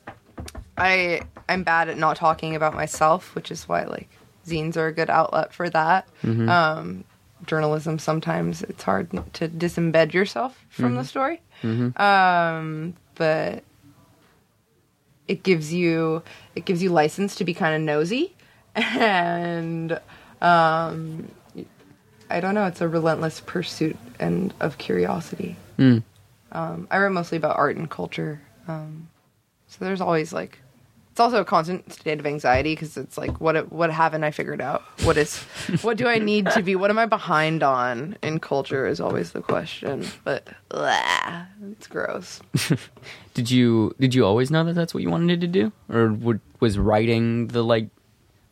I I'm bad at not talking about myself, which is why like zines are a good outlet for that. Mm-hmm. Um, journalism sometimes it's hard to disembed yourself from mm-hmm. the story. Mm-hmm. Um, but. It gives you it gives you license to be kind of nosy, and um, I don't know. It's a relentless pursuit and of curiosity. Mm. Um, I write mostly about art and culture, um, so there's always like it's also a constant state of anxiety because it's like what what haven't I figured out? What is what do I need to be? What am I behind on in culture? Is always the question, but blah, it's gross. Did you did you always know that that's what you wanted to do, or would, was writing the like?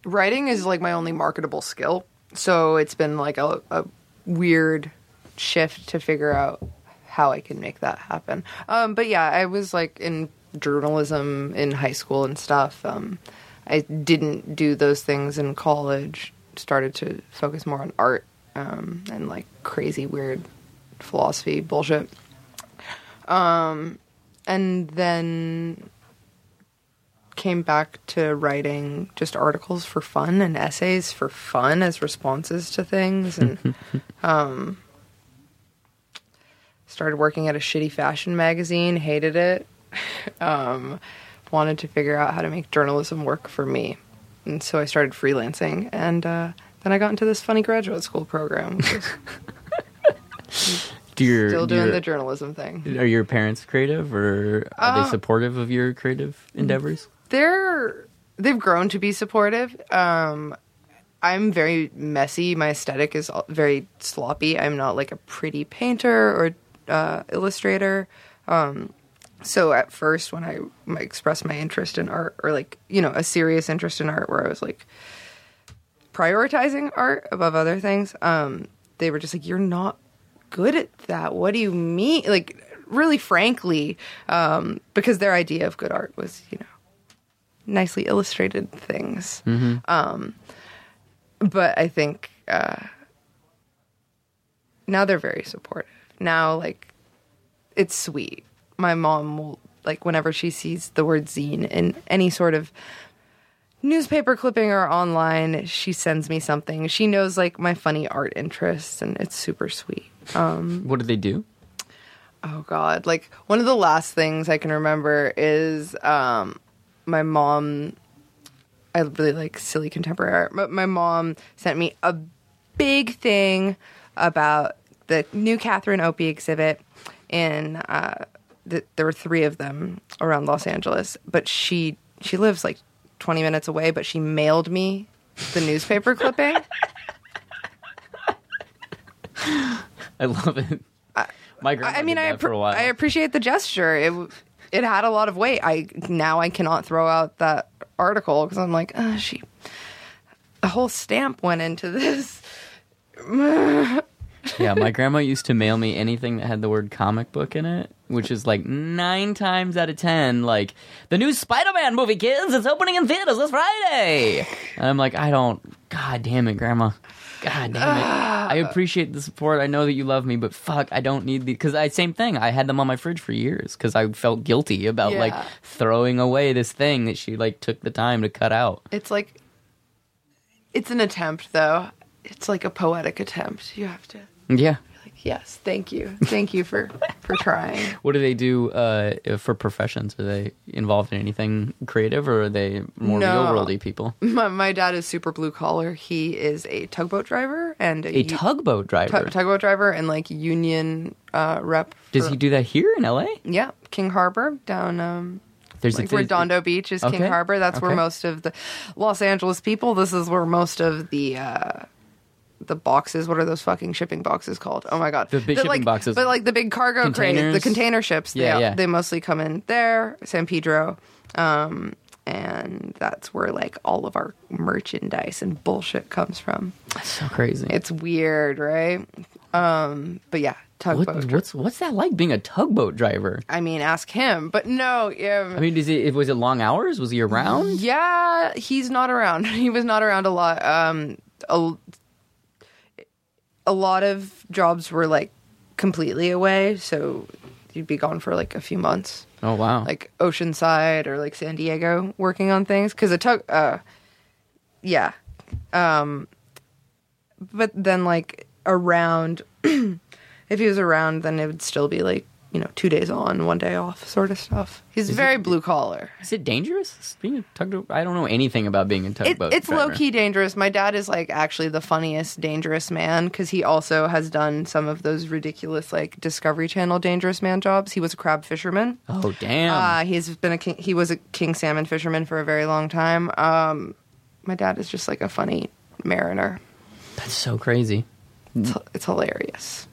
Writing is like my only marketable skill, so it's been like a, a weird shift to figure out how I can make that happen. Um, but yeah, I was like in journalism in high school and stuff. Um, I didn't do those things in college. Started to focus more on art um, and like crazy weird philosophy bullshit. Um. And then came back to writing just articles for fun and essays for fun as responses to things. And um, started working at a shitty fashion magazine, hated it. um, wanted to figure out how to make journalism work for me. And so I started freelancing. And uh, then I got into this funny graduate school program. Which was- Do your, Still doing do your, the journalism thing. Are your parents creative, or are uh, they supportive of your creative endeavors? They're they've grown to be supportive. Um, I'm very messy. My aesthetic is very sloppy. I'm not like a pretty painter or uh, illustrator. Um, so at first, when I expressed my interest in art, or like you know a serious interest in art, where I was like prioritizing art above other things, um, they were just like, "You're not good at that. What do you mean?" Like, really frankly, um, because their idea of good art was, you know, nicely illustrated things. Mm-hmm. Um, but I think uh, now they're very supportive. Now, like, it's sweet. My mom will, like, whenever she sees the word zine in any sort of newspaper clipping or online, she sends me something. She knows, like, my funny art interests, and it's super sweet. Um, what did they do? Oh, God. Like, one of the last things I can remember is um, my mom... I really like silly contemporary art, but my mom sent me a big thing about the new Catherine Opie exhibit in... Uh, the, there were three of them around Los Angeles, but she she lives, like, twenty minutes away, but she mailed me the newspaper clipping. I love it. My grandma I mean, did that I pr- for a while. I appreciate the gesture. It it had a lot of weight. I now I cannot throw out that article because I'm like, oh, she. A whole stamp went into this. Yeah, my grandma used to mail me anything that had the word comic book in it, which is like nine times out of ten, like, the new Spider-Man movie, kids, it's opening in theaters this Friday. And I'm like, I don't, God damn it, Grandma. God damn it. I appreciate the support. I know that you love me, but fuck, I don't need the... Because I, same thing, I had them on my fridge for years because I felt guilty about, yeah. like, throwing away this thing that she, like, took the time to cut out. It's like... It's an attempt, though. it's like a poetic attempt. You have to. Yeah. Like, yes, thank you. Thank you for, for trying. What do they do uh, for professions? Are they involved in anything creative, or are they more no. real-worldy people? My, my dad is super blue-collar. He is a tugboat driver. and A, a tugboat driver? T- tugboat driver and, like, union uh, rep. For, Does he do that here in L A? Yeah. King Harbor down... Um, There's like a, there's, Redondo Beach is okay. King Harbor. That's okay. where most of the Los Angeles people, this is where most of the uh, the boxes, what are those fucking shipping boxes called? Oh, my God. The big They're shipping like, boxes. But like the big cargo cranes, the container ships, yeah, they, yeah. they mostly come in there, San Pedro. Um, and that's where like all of our merchandise and bullshit comes from. That's so crazy. It's weird, right? Um, but yeah. Tugboat. What, what's what's that like being a tugboat driver? I mean, ask him. But no, um, I mean, is it was it long hours? Was he around? Yeah, he's not around. He was not around a lot. Um, a, a lot of jobs were like completely away, so you'd be gone for like a few months. Oh wow! Like Oceanside or like San Diego, working on things because a tug. Uh, yeah, um, but then like around. If he was around, then it would still be like, you know, two days on, one day off sort of stuff. He's is very it, blue collar. Is it dangerous being a tugboat? I don't know anything about being a tugboat. It, it's driver. Low-key dangerous. My dad is like actually the funniest dangerous man because he also has done some of those ridiculous like Discovery Channel dangerous man jobs. He was a crab fisherman. Oh, damn. Uh, he's been a king, he was a king salmon fisherman for a very long time. Um, my dad is just like a funny mariner. That's so crazy. It's, it's hilarious.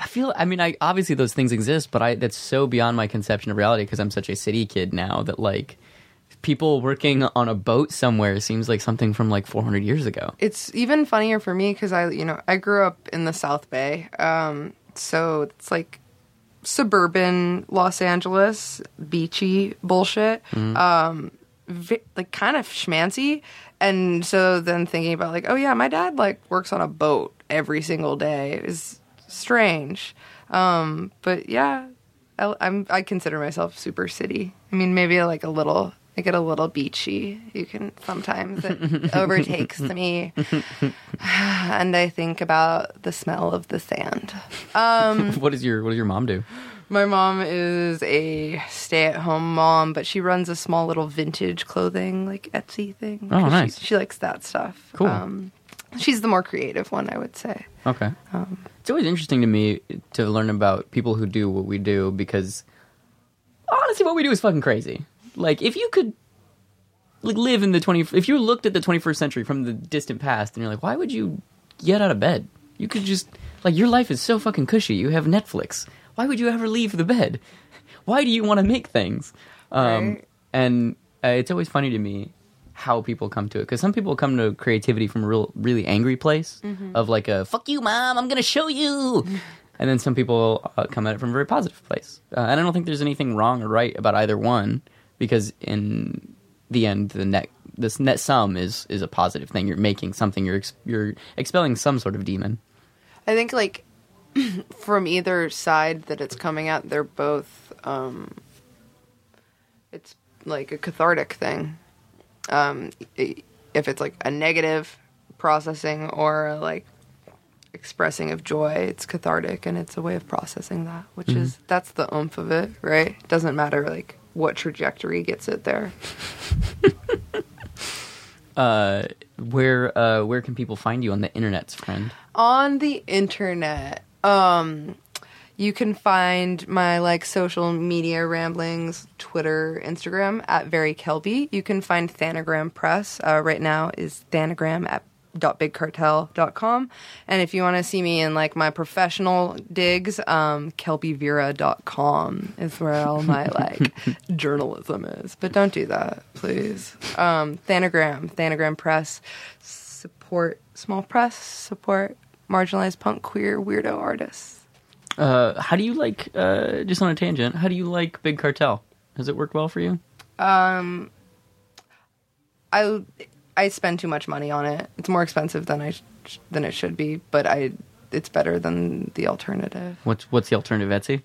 I feel, I mean, I obviously those things exist, but I that's so beyond my conception of reality because I'm such a city kid now that, like, people working on a boat somewhere seems like something from, like, four hundred years ago. It's even funnier for me because I, you know, I grew up in the South Bay, um, so it's, like, suburban Los Angeles, beachy bullshit, mm-hmm. um, vi- like, kind of schmancy, and so then thinking about, like, oh, yeah, my dad, like, works on a boat every single day is... strange, um, but yeah, I, I'm I consider myself super city. I mean, maybe like a little, I get a little beachy. You can sometimes it overtakes me, and I think about the smell of the sand. Um, what is your What does your mom do? My mom is a stay-at-home mom, but she runs a small little vintage clothing like Etsy thing. Oh, nice. She, she likes that stuff. Cool. Um, She's the more creative one, I would say. Okay. Um, it's always interesting to me to learn about people who do what we do because, honestly, what we do is fucking crazy. Like, if you could like live in the twentieth... If you looked at the twenty-first century from the distant past and you're like, why would you get out of bed? You could just... Like, your life is so fucking cushy. You have Netflix. Why would you ever leave the bed? Why do you want to make things? Um, right. And uh, it's always funny to me... how people come to it. Because some people come to creativity from a real, really angry place mm-hmm. of like a, fuck you, mom, I'm going to show you. And then some people uh, come at it from a very positive place. Uh, and I don't think there's anything wrong or right about either one because in the end, the net this net sum is, is a positive thing. You're making something. You're ex- you're expelling some sort of demon. I think like from either side that it's coming at, they're both, um, it's like a cathartic thing. Um, if it's like a negative processing or like expressing of joy, it's cathartic and it's a way of processing that, which mm-hmm. is, that's the oomph of it, right? It doesn't matter like what trajectory gets it there. uh, where, uh, where can people find you on the internet, friend? On the internet, um... you can find my, like, social media ramblings, Twitter, Instagram, at Very Kelby. You can find Thanagram Press. Uh, right now is thanagram dot big cartel dot com. And if you want to see me in, like, my professional digs, um, kelby vera dot com is where all my, like, journalism is. But don't do that, please. Um, Thanagram, Thanagram Press, support small press, support marginalized punk, queer, weirdo artists. Uh, how do you like, uh, just on a tangent, how do you like Big Cartel? Has it worked well for you? Um, I, I spend too much money on it. It's more expensive than I, sh- than it should be, but I, it's better than the alternative. What's, what's the alternative, Etsy?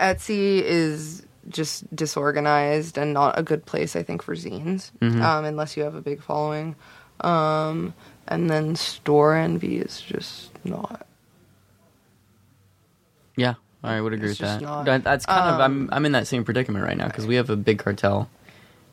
Etsy is just disorganized and not a good place, I think, for zines, mm-hmm. um, unless you have a big following. Um, and then Store Envy is just not. Yeah, I would agree it's with that. Not, That's kind um, of I'm I'm in that same predicament right now because we have a Big Cartel,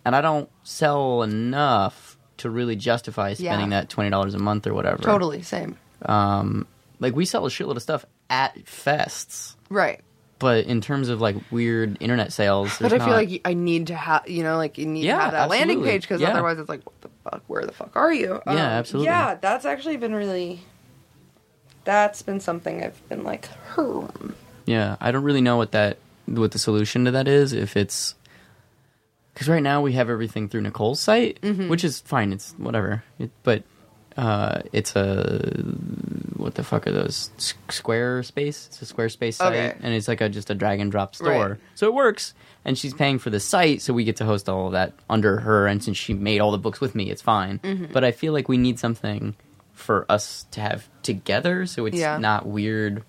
and I don't sell enough to really justify spending yeah. that twenty dollars a month or whatever. Totally same. Um, like we sell a shitload of stuff at fests, right? But in terms of like weird internet sales, but I not... feel like I need to have, you know, like you need yeah, to have that absolutely. landing page because yeah. otherwise it's like, what the fuck? Where the fuck are you? Um, yeah, absolutely. Yeah, that's actually been really. That's been something I've been like, hmm. Yeah, I don't really know what that, what the solution to that is. If it's, because right now we have everything through Nicole's site, mm-hmm. which is fine. It's whatever, it, but uh, it's a. What the fuck are those? S- Squarespace? It's a Squarespace site, okay. and it's like a, just a drag-and-drop store. Right. So it works, and she's paying for the site, so we get to host all of that under her, and since she made all the books with me, it's fine. Mm-hmm. But I feel like we need something for us to have together, so it's yeah. not weird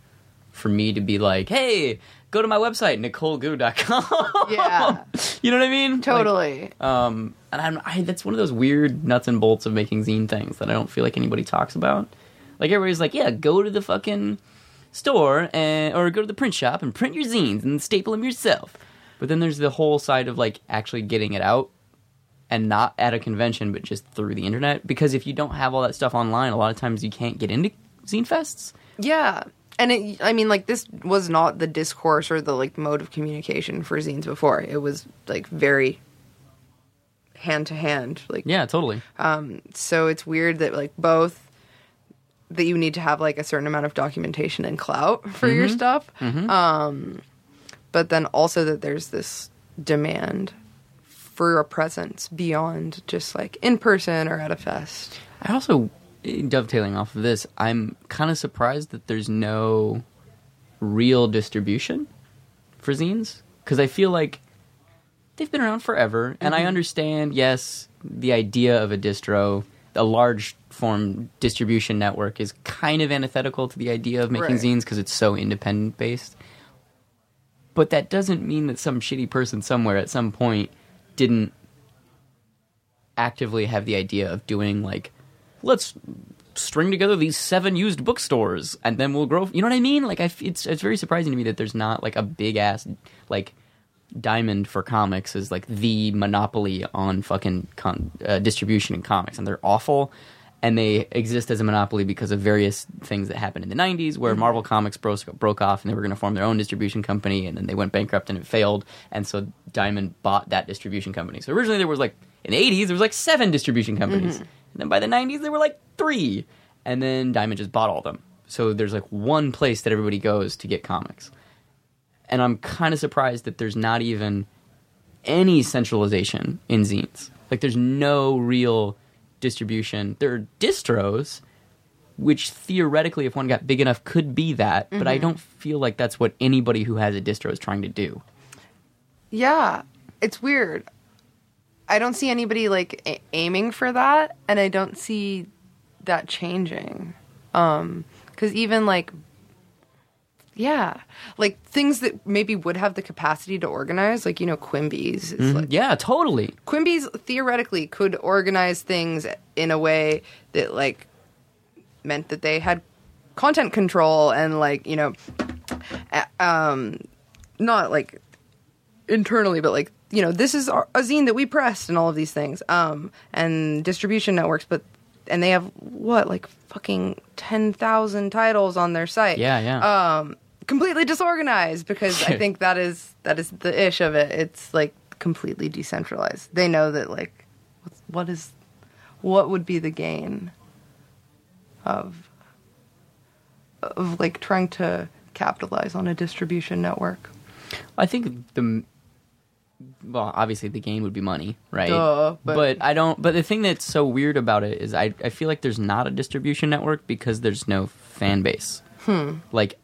for me to be like, hey, go to my website, nicole goo dot com. Yeah. You know what I mean? Totally. Like, um, and I'm, I, that's one of those weird nuts and bolts of making zine things that I don't feel like anybody talks about. Like, everybody's like, yeah, go to the fucking store and, or go to the print shop and print your zines and staple them yourself. But then there's the whole side of, like, actually getting it out and not at a convention but just through the internet. Because if you don't have all that stuff online, a lot of times you can't get into zine fests. Yeah. And, it, I mean, like, this was not the discourse or the, like, mode of communication for zines before. It was, like, very... hand-to-hand. Like, yeah, totally. Um, so it's weird that, like, both... that you need to have, like, a certain amount of documentation and clout for mm-hmm. your stuff. Mm-hmm. Um, but then also that there's this demand for a presence beyond just, like, in person or at a fest. I also, dovetailing off of this, I'm kind of surprised that there's no real distribution for zines. Because I feel like they've been around forever. Mm-hmm. And I understand, yes, the idea of a distro, a large... form distribution network is kind of antithetical to the idea of making right. zines because it's so independent based. But that doesn't mean that some shitty person somewhere at some point didn't actively have the idea of doing like, let's string together these seven used bookstores and then we'll grow. You know what I mean? Like I, it's it's very surprising to me that there's not like a big ass like Diamond for comics is like the monopoly on fucking con- uh, distribution in comics, and they're awful. And they exist as a monopoly because of various things that happened in the nineties where Marvel Comics bro- broke off and they were going to form their own distribution company, and then they went bankrupt and it failed. And so Diamond bought that distribution company. So originally there was like, in the eighties, there was like seven distribution companies. Mm-hmm. And then by the nineties, there were like three. And then Diamond just bought all of them. So there's like one place that everybody goes to get comics. And I'm kind of surprised that there's not even any centralization in zines. Like there's no real... distribution. There are distros, which theoretically, if one got big enough, could be that, but mm-hmm. I don't feel like that's what anybody who has a distro is trying to do. Yeah, it's weird. I don't see anybody like a- aiming for that, and I don't see that changing. Um, because even like, yeah, like things that maybe would have the capacity to organize, like, you know, Quimby's. Is mm-hmm. like, yeah, totally. Quimby's theoretically could organize things in a way that, like, meant that they had content control and, like, you know, um, not, like, internally, but, like, you know, this is our, a zine that we pressed and all of these things, um, and distribution networks, but... And they have, what, like fucking ten thousand titles on their site. Yeah, yeah. Um, completely disorganized because I think that is that is the ish of it. It's like completely decentralized. They know that like, what's, what is, what would be the gain of, of like trying to capitalize on a distribution network? I think the... Well, obviously the gain would be money, right? Duh, but, but I don't. But the thing that's so weird about it is I, I feel like there's not a distribution network because there's no fan base. Hmm. Like,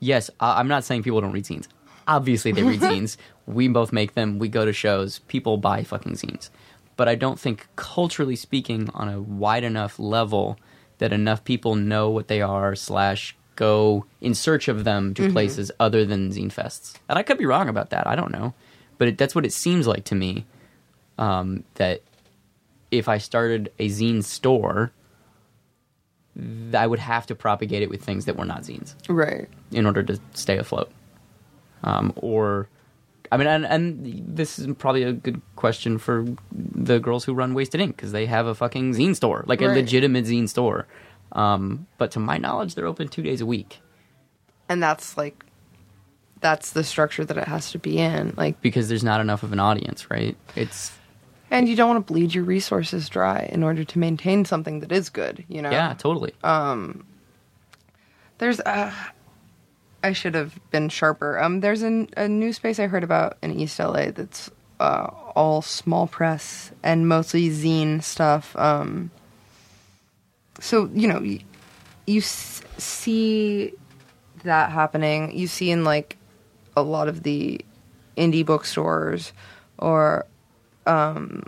yes, I, I'm not saying people don't read zines. Obviously they read zines. We both make them. We go to shows. People buy fucking zines. But I don't think culturally speaking on a wide enough level that enough people know what they are slash go in search of them to mm-hmm. places other than zine fests. And I could be wrong about that. I don't know. But it, that's what it seems like to me, um, that if I started a zine store, I would have to propagate it with things that were not zines. Right. In order to stay afloat. Um, or, I mean, and, and this is probably a good question for the girls who run Wasted Ink, because they have a fucking zine store, like right. a legitimate zine store. Um, but to my knowledge, they're open two days a week. And that's like, that's the structure that it has to be in. Like, because there's not enough of an audience, right? It's... And you don't want to bleed your resources dry in order to maintain something that is good, you know? Yeah, totally. Um, there's a... I should have been sharper. Um, there's an, a new space I heard about in East L A that's uh, all small press and mostly zine stuff. Um, so, you know, you, you s- see that happening. You see in, like, a lot of the indie bookstores or um,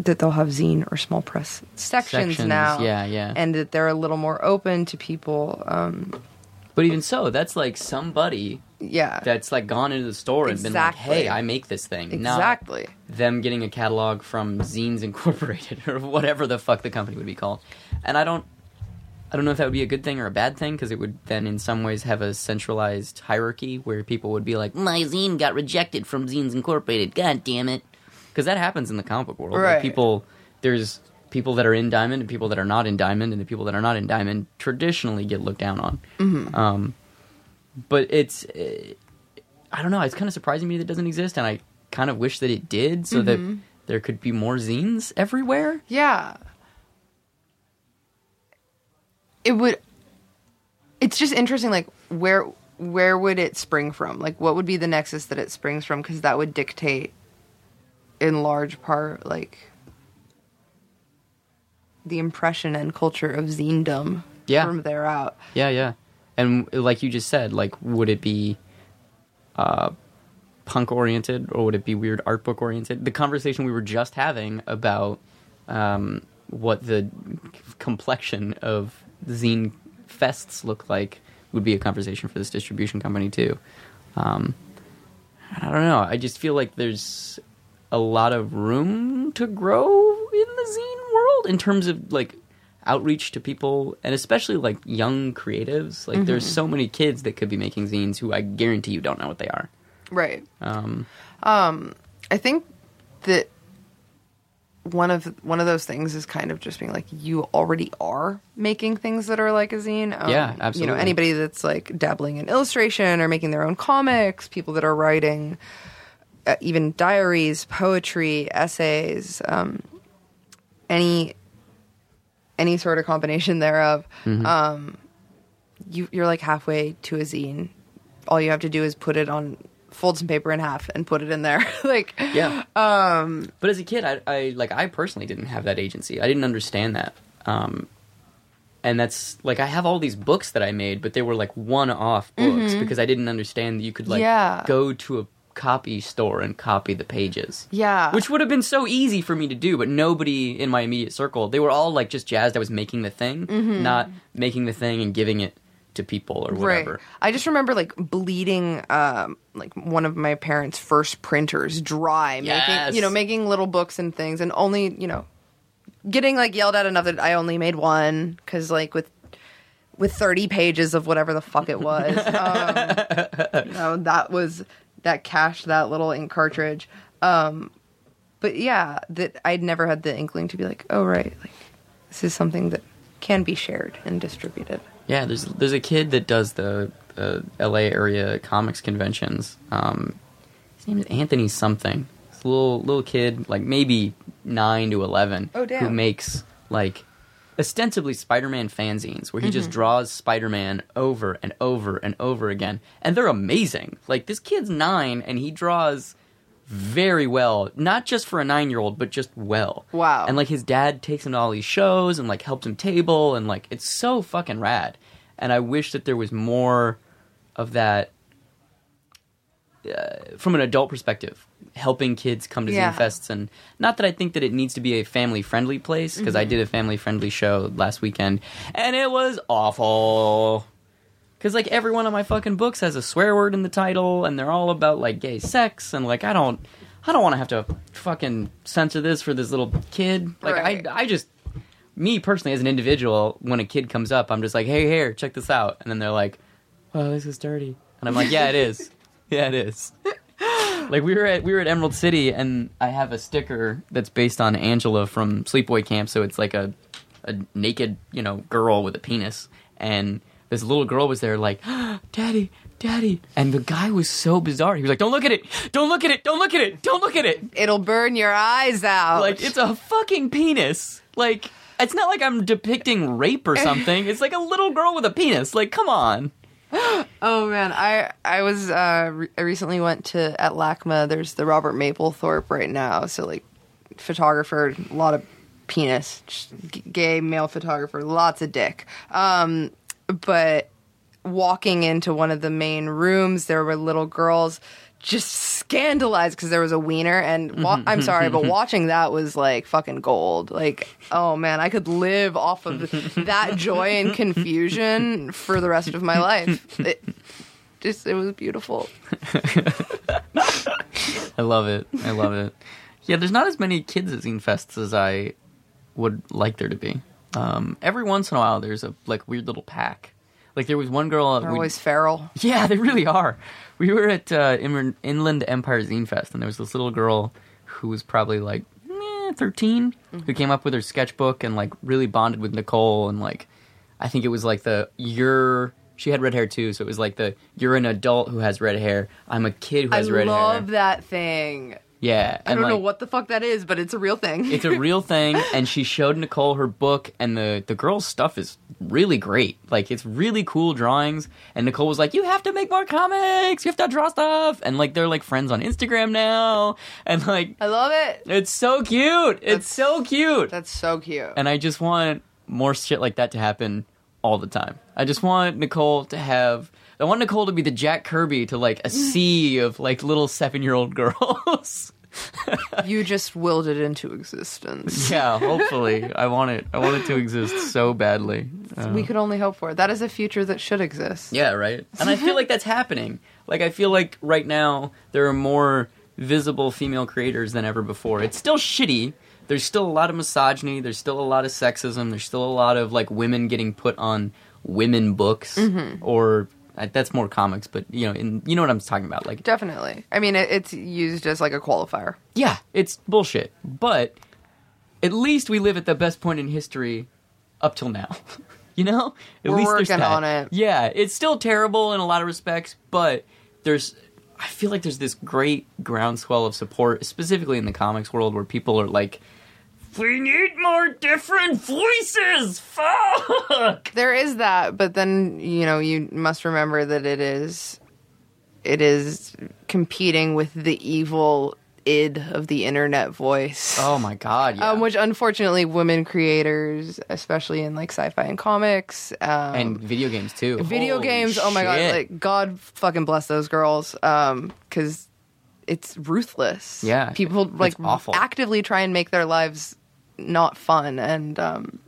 that they'll have zine or small press sections, sections now. Yeah, yeah. And that they're a little more open to people... Um, But even so, that's like somebody yeah. that's like gone into the store exactly. and been like, hey, I make this thing. Exactly. Not them getting a catalog from Zines Incorporated or whatever the fuck the company would be called. And I don't I don't know if that would be a good thing or a bad thing, because it would then in some ways have a centralized hierarchy where people would be like, my zine got rejected from Zines Incorporated. God damn it. Because that happens in the comic book world. Right. Like people, there's people that are in Diamond and people that are not in Diamond, and the people that are not in Diamond traditionally get looked down on. Mm-hmm. Um, but it's, uh, I don't know, it's kind of surprising to me that it doesn't exist, and I kind of wish that it did so mm-hmm. that there could be more zines everywhere. Yeah. It would, it's just interesting, like, where where would it spring from? Like, what would be the nexus that it springs from? Because that would dictate, in large part, like... the impression and culture of zinedom yeah. from there out. Yeah, yeah. And like you just said, like, would it be uh, punk-oriented or would it be weird art book-oriented? The conversation we were just having about um, what the complexion of zine fests look like would be a conversation for this distribution company, too. Um, I don't know. I just feel like there's a lot of room to grow in the zine world in terms of like outreach to people, and especially like young creatives, like mm-hmm. there's so many kids that could be making zines who I guarantee you don't know what they are. Right. Um, um I think that one of one of those things is kind of just being like, you already are making things that are like a zine. Um, yeah, absolutely. You know, anybody that's like dabbling in illustration or making their own comics, people that are writing uh, even diaries, poetry, essays, um any any sort of combination thereof, mm-hmm. um, you, you're like halfway to a zine. All you have to do is put it on, fold some paper in half and put it in there. like yeah. Um, but as a kid, I, I like I personally didn't have that agency. I didn't understand that. Um, and that's like, I have all these books that I made, but they were like one-off books mm-hmm. because I didn't understand that you could like yeah. go to a copy store and copy the pages. Yeah. Which would have been so easy for me to do, but nobody in my immediate circle, they were all like just jazzed I was making the thing, mm-hmm. not making the thing and giving it to people or whatever. Right. I just remember like bleeding um, like one of my parents' first printers dry, yes. making, you know, making little books and things, and only, you know, getting like yelled at enough that I only made one, because like with with thirty pages of whatever the fuck it was. um, you know, that was... that cash, that little ink cartridge. Um, but yeah, that I'd never had the inkling to be like, oh, right, like this is something that can be shared and distributed. Yeah, there's there's a kid that does the uh, L A area comics conventions. Um, his name is Anthony something. It's a little, little kid, like maybe nine to eleven, oh, damn. Who makes like ostensibly Spider-Man fanzines, where he mm-hmm. just draws Spider-Man over and over and over again. And they're amazing. Like, this kid's nine, and he draws very well. Not just for a nine-year-old, but just well. Wow. And, like, his dad takes him to all these shows and, like, helps him table. And, like, it's so fucking rad. And I wish that there was more of that uh, from an adult perspective. Helping kids come to yeah. Zine Fests, and not that I think that it needs to be a family-friendly place, because mm-hmm. I did a family-friendly show last weekend, and it was awful. Because, like, every one of my fucking books has a swear word in the title, and they're all about, like, gay sex, and, like, I don't... I don't want to have to fucking censor this for this little kid. Like, right. I, I just, me personally as an individual, when a kid comes up, I'm just like, hey, here, check this out. And then they're like, oh, this is dirty. And I'm like, yeah, it is. Yeah, it is. Like, we were at we were at Emerald City, and I have a sticker that's based on Angela from Sleepaway Camp, so it's like a, a naked, you know, girl with a penis. And this little girl was there like, oh, Daddy, Daddy. And the guy was so bizarre. He was like, don't look at it. Don't look at it. Don't look at it. Don't look at it. It'll burn your eyes out. Like, it's a fucking penis. Like, it's not like I'm depicting rape or something. It's like a little girl with a penis. Like, come on. Oh man, I I was uh, re- I recently went to at LACMA. There's the Robert Mapplethorpe right now, so like photographer, a lot of penis, g- gay male photographer, lots of dick. Um, but walking into one of the main rooms, there were little girls just scandalized because there was a wiener, and wa- mm-hmm. I'm sorry, but watching that was like fucking gold. Like, oh man, I could live off of that joy and confusion for the rest of my life. It just, it was beautiful. I love it. I love it. Yeah, there's not as many kids at Zine Fests as I would like there to be. Um, every once in a while, there's a like weird little pack. Like, there was one girl... They're always feral. Yeah, they really are. We were at uh, In- Inland Empire Zine Fest, and there was this little girl who was probably, like, eh, thirteen, mm-hmm. who came up with her sketchbook and, like, really bonded with Nicole. And, like, I think it was, like, the, you're... She had red hair, too, so it was, like, the, you're an adult who has red hair. I'm a kid who has I red hair. I love that thing. Yeah. I don't like, know what the fuck that is, but it's a real thing. It's a real thing, and she showed Nicole her book, and the, the girl's stuff is really great. Like, it's really cool drawings, and Nicole was like, you have to make more comics! You have to draw stuff! And, like, they're, like, friends on Instagram now, and, like... I love it! It's so cute! It's that's, so cute! That's so cute. And I just want more shit like that to happen all the time. I just want Nicole to have... I want Nicole to be the Jack Kirby to, like, a sea of, like, little seven-year-old girls. You just willed it into existence. Yeah, hopefully. I want it. I want it to exist so badly. Uh, we could only hope for it. That is a future that should exist. Yeah, right? And I feel like that's happening. Like, I feel like right now there are more visible female creators than ever before. It's still shitty. There's still a lot of misogyny. There's still a lot of sexism. There's still a lot of, like, women getting put on women books mm-hmm. or... That's more comics, but you know, in, you know what I'm talking about. Like, definitely. I mean, it, it's used as like a qualifier. Yeah, it's bullshit. But at least we live at the best point in history up till now. You know, at we're least working on it. Yeah, it's still terrible in a lot of respects, but there's. I feel like there's this great groundswell of support, specifically in the comics world, where people are like. We need more different voices! Fuck! There is that, but then, you know, you must remember that it is... It is competing with the evil id of the internet voice. Oh my god, yeah. Um, which, unfortunately, women creators, especially in, like, sci-fi and comics... Um, and video games, too. Video Holy games, shit. Oh my god, like, God fucking bless those girls, um, 'cause... It's ruthless. Yeah. People, like, actively try and make their lives not fun. And um,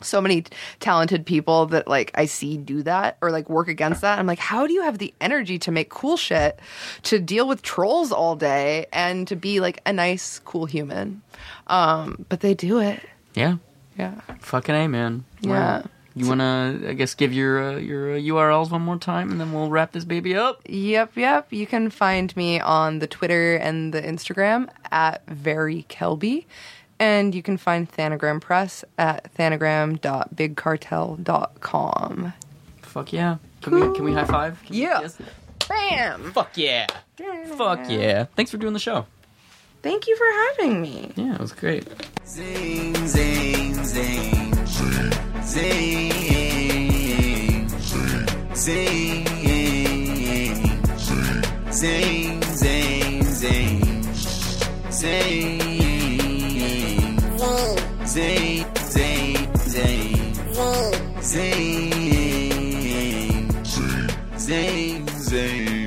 so many t- talented people that, like, I see do that or, like, work against that. I'm like, how do you have the energy to make cool shit, to deal with trolls all day, and to be, like, a nice, cool human? Um, but they do it. Yeah. Yeah. Fucking A, man. Yeah. Wow. You want to, I guess, give your uh, your uh, U R Ls one more time, and then we'll wrap this baby up? Yep, yep. You can find me on the Twitter and the Instagram at VeryKelby. And you can find Thanagram Press at thanagram dot big cartel dot com. Fuck yeah. Can Ooh. we can we high five? Can yeah. We, yes? Bam! Fuck yeah. Damn. Fuck yeah. Thanks for doing the show. Thank you for having me. Yeah, it was great. Zing, zing, zing. Zing, zing, zing, zing, zing, zing, zing, zing, zing, zing, zing, zing.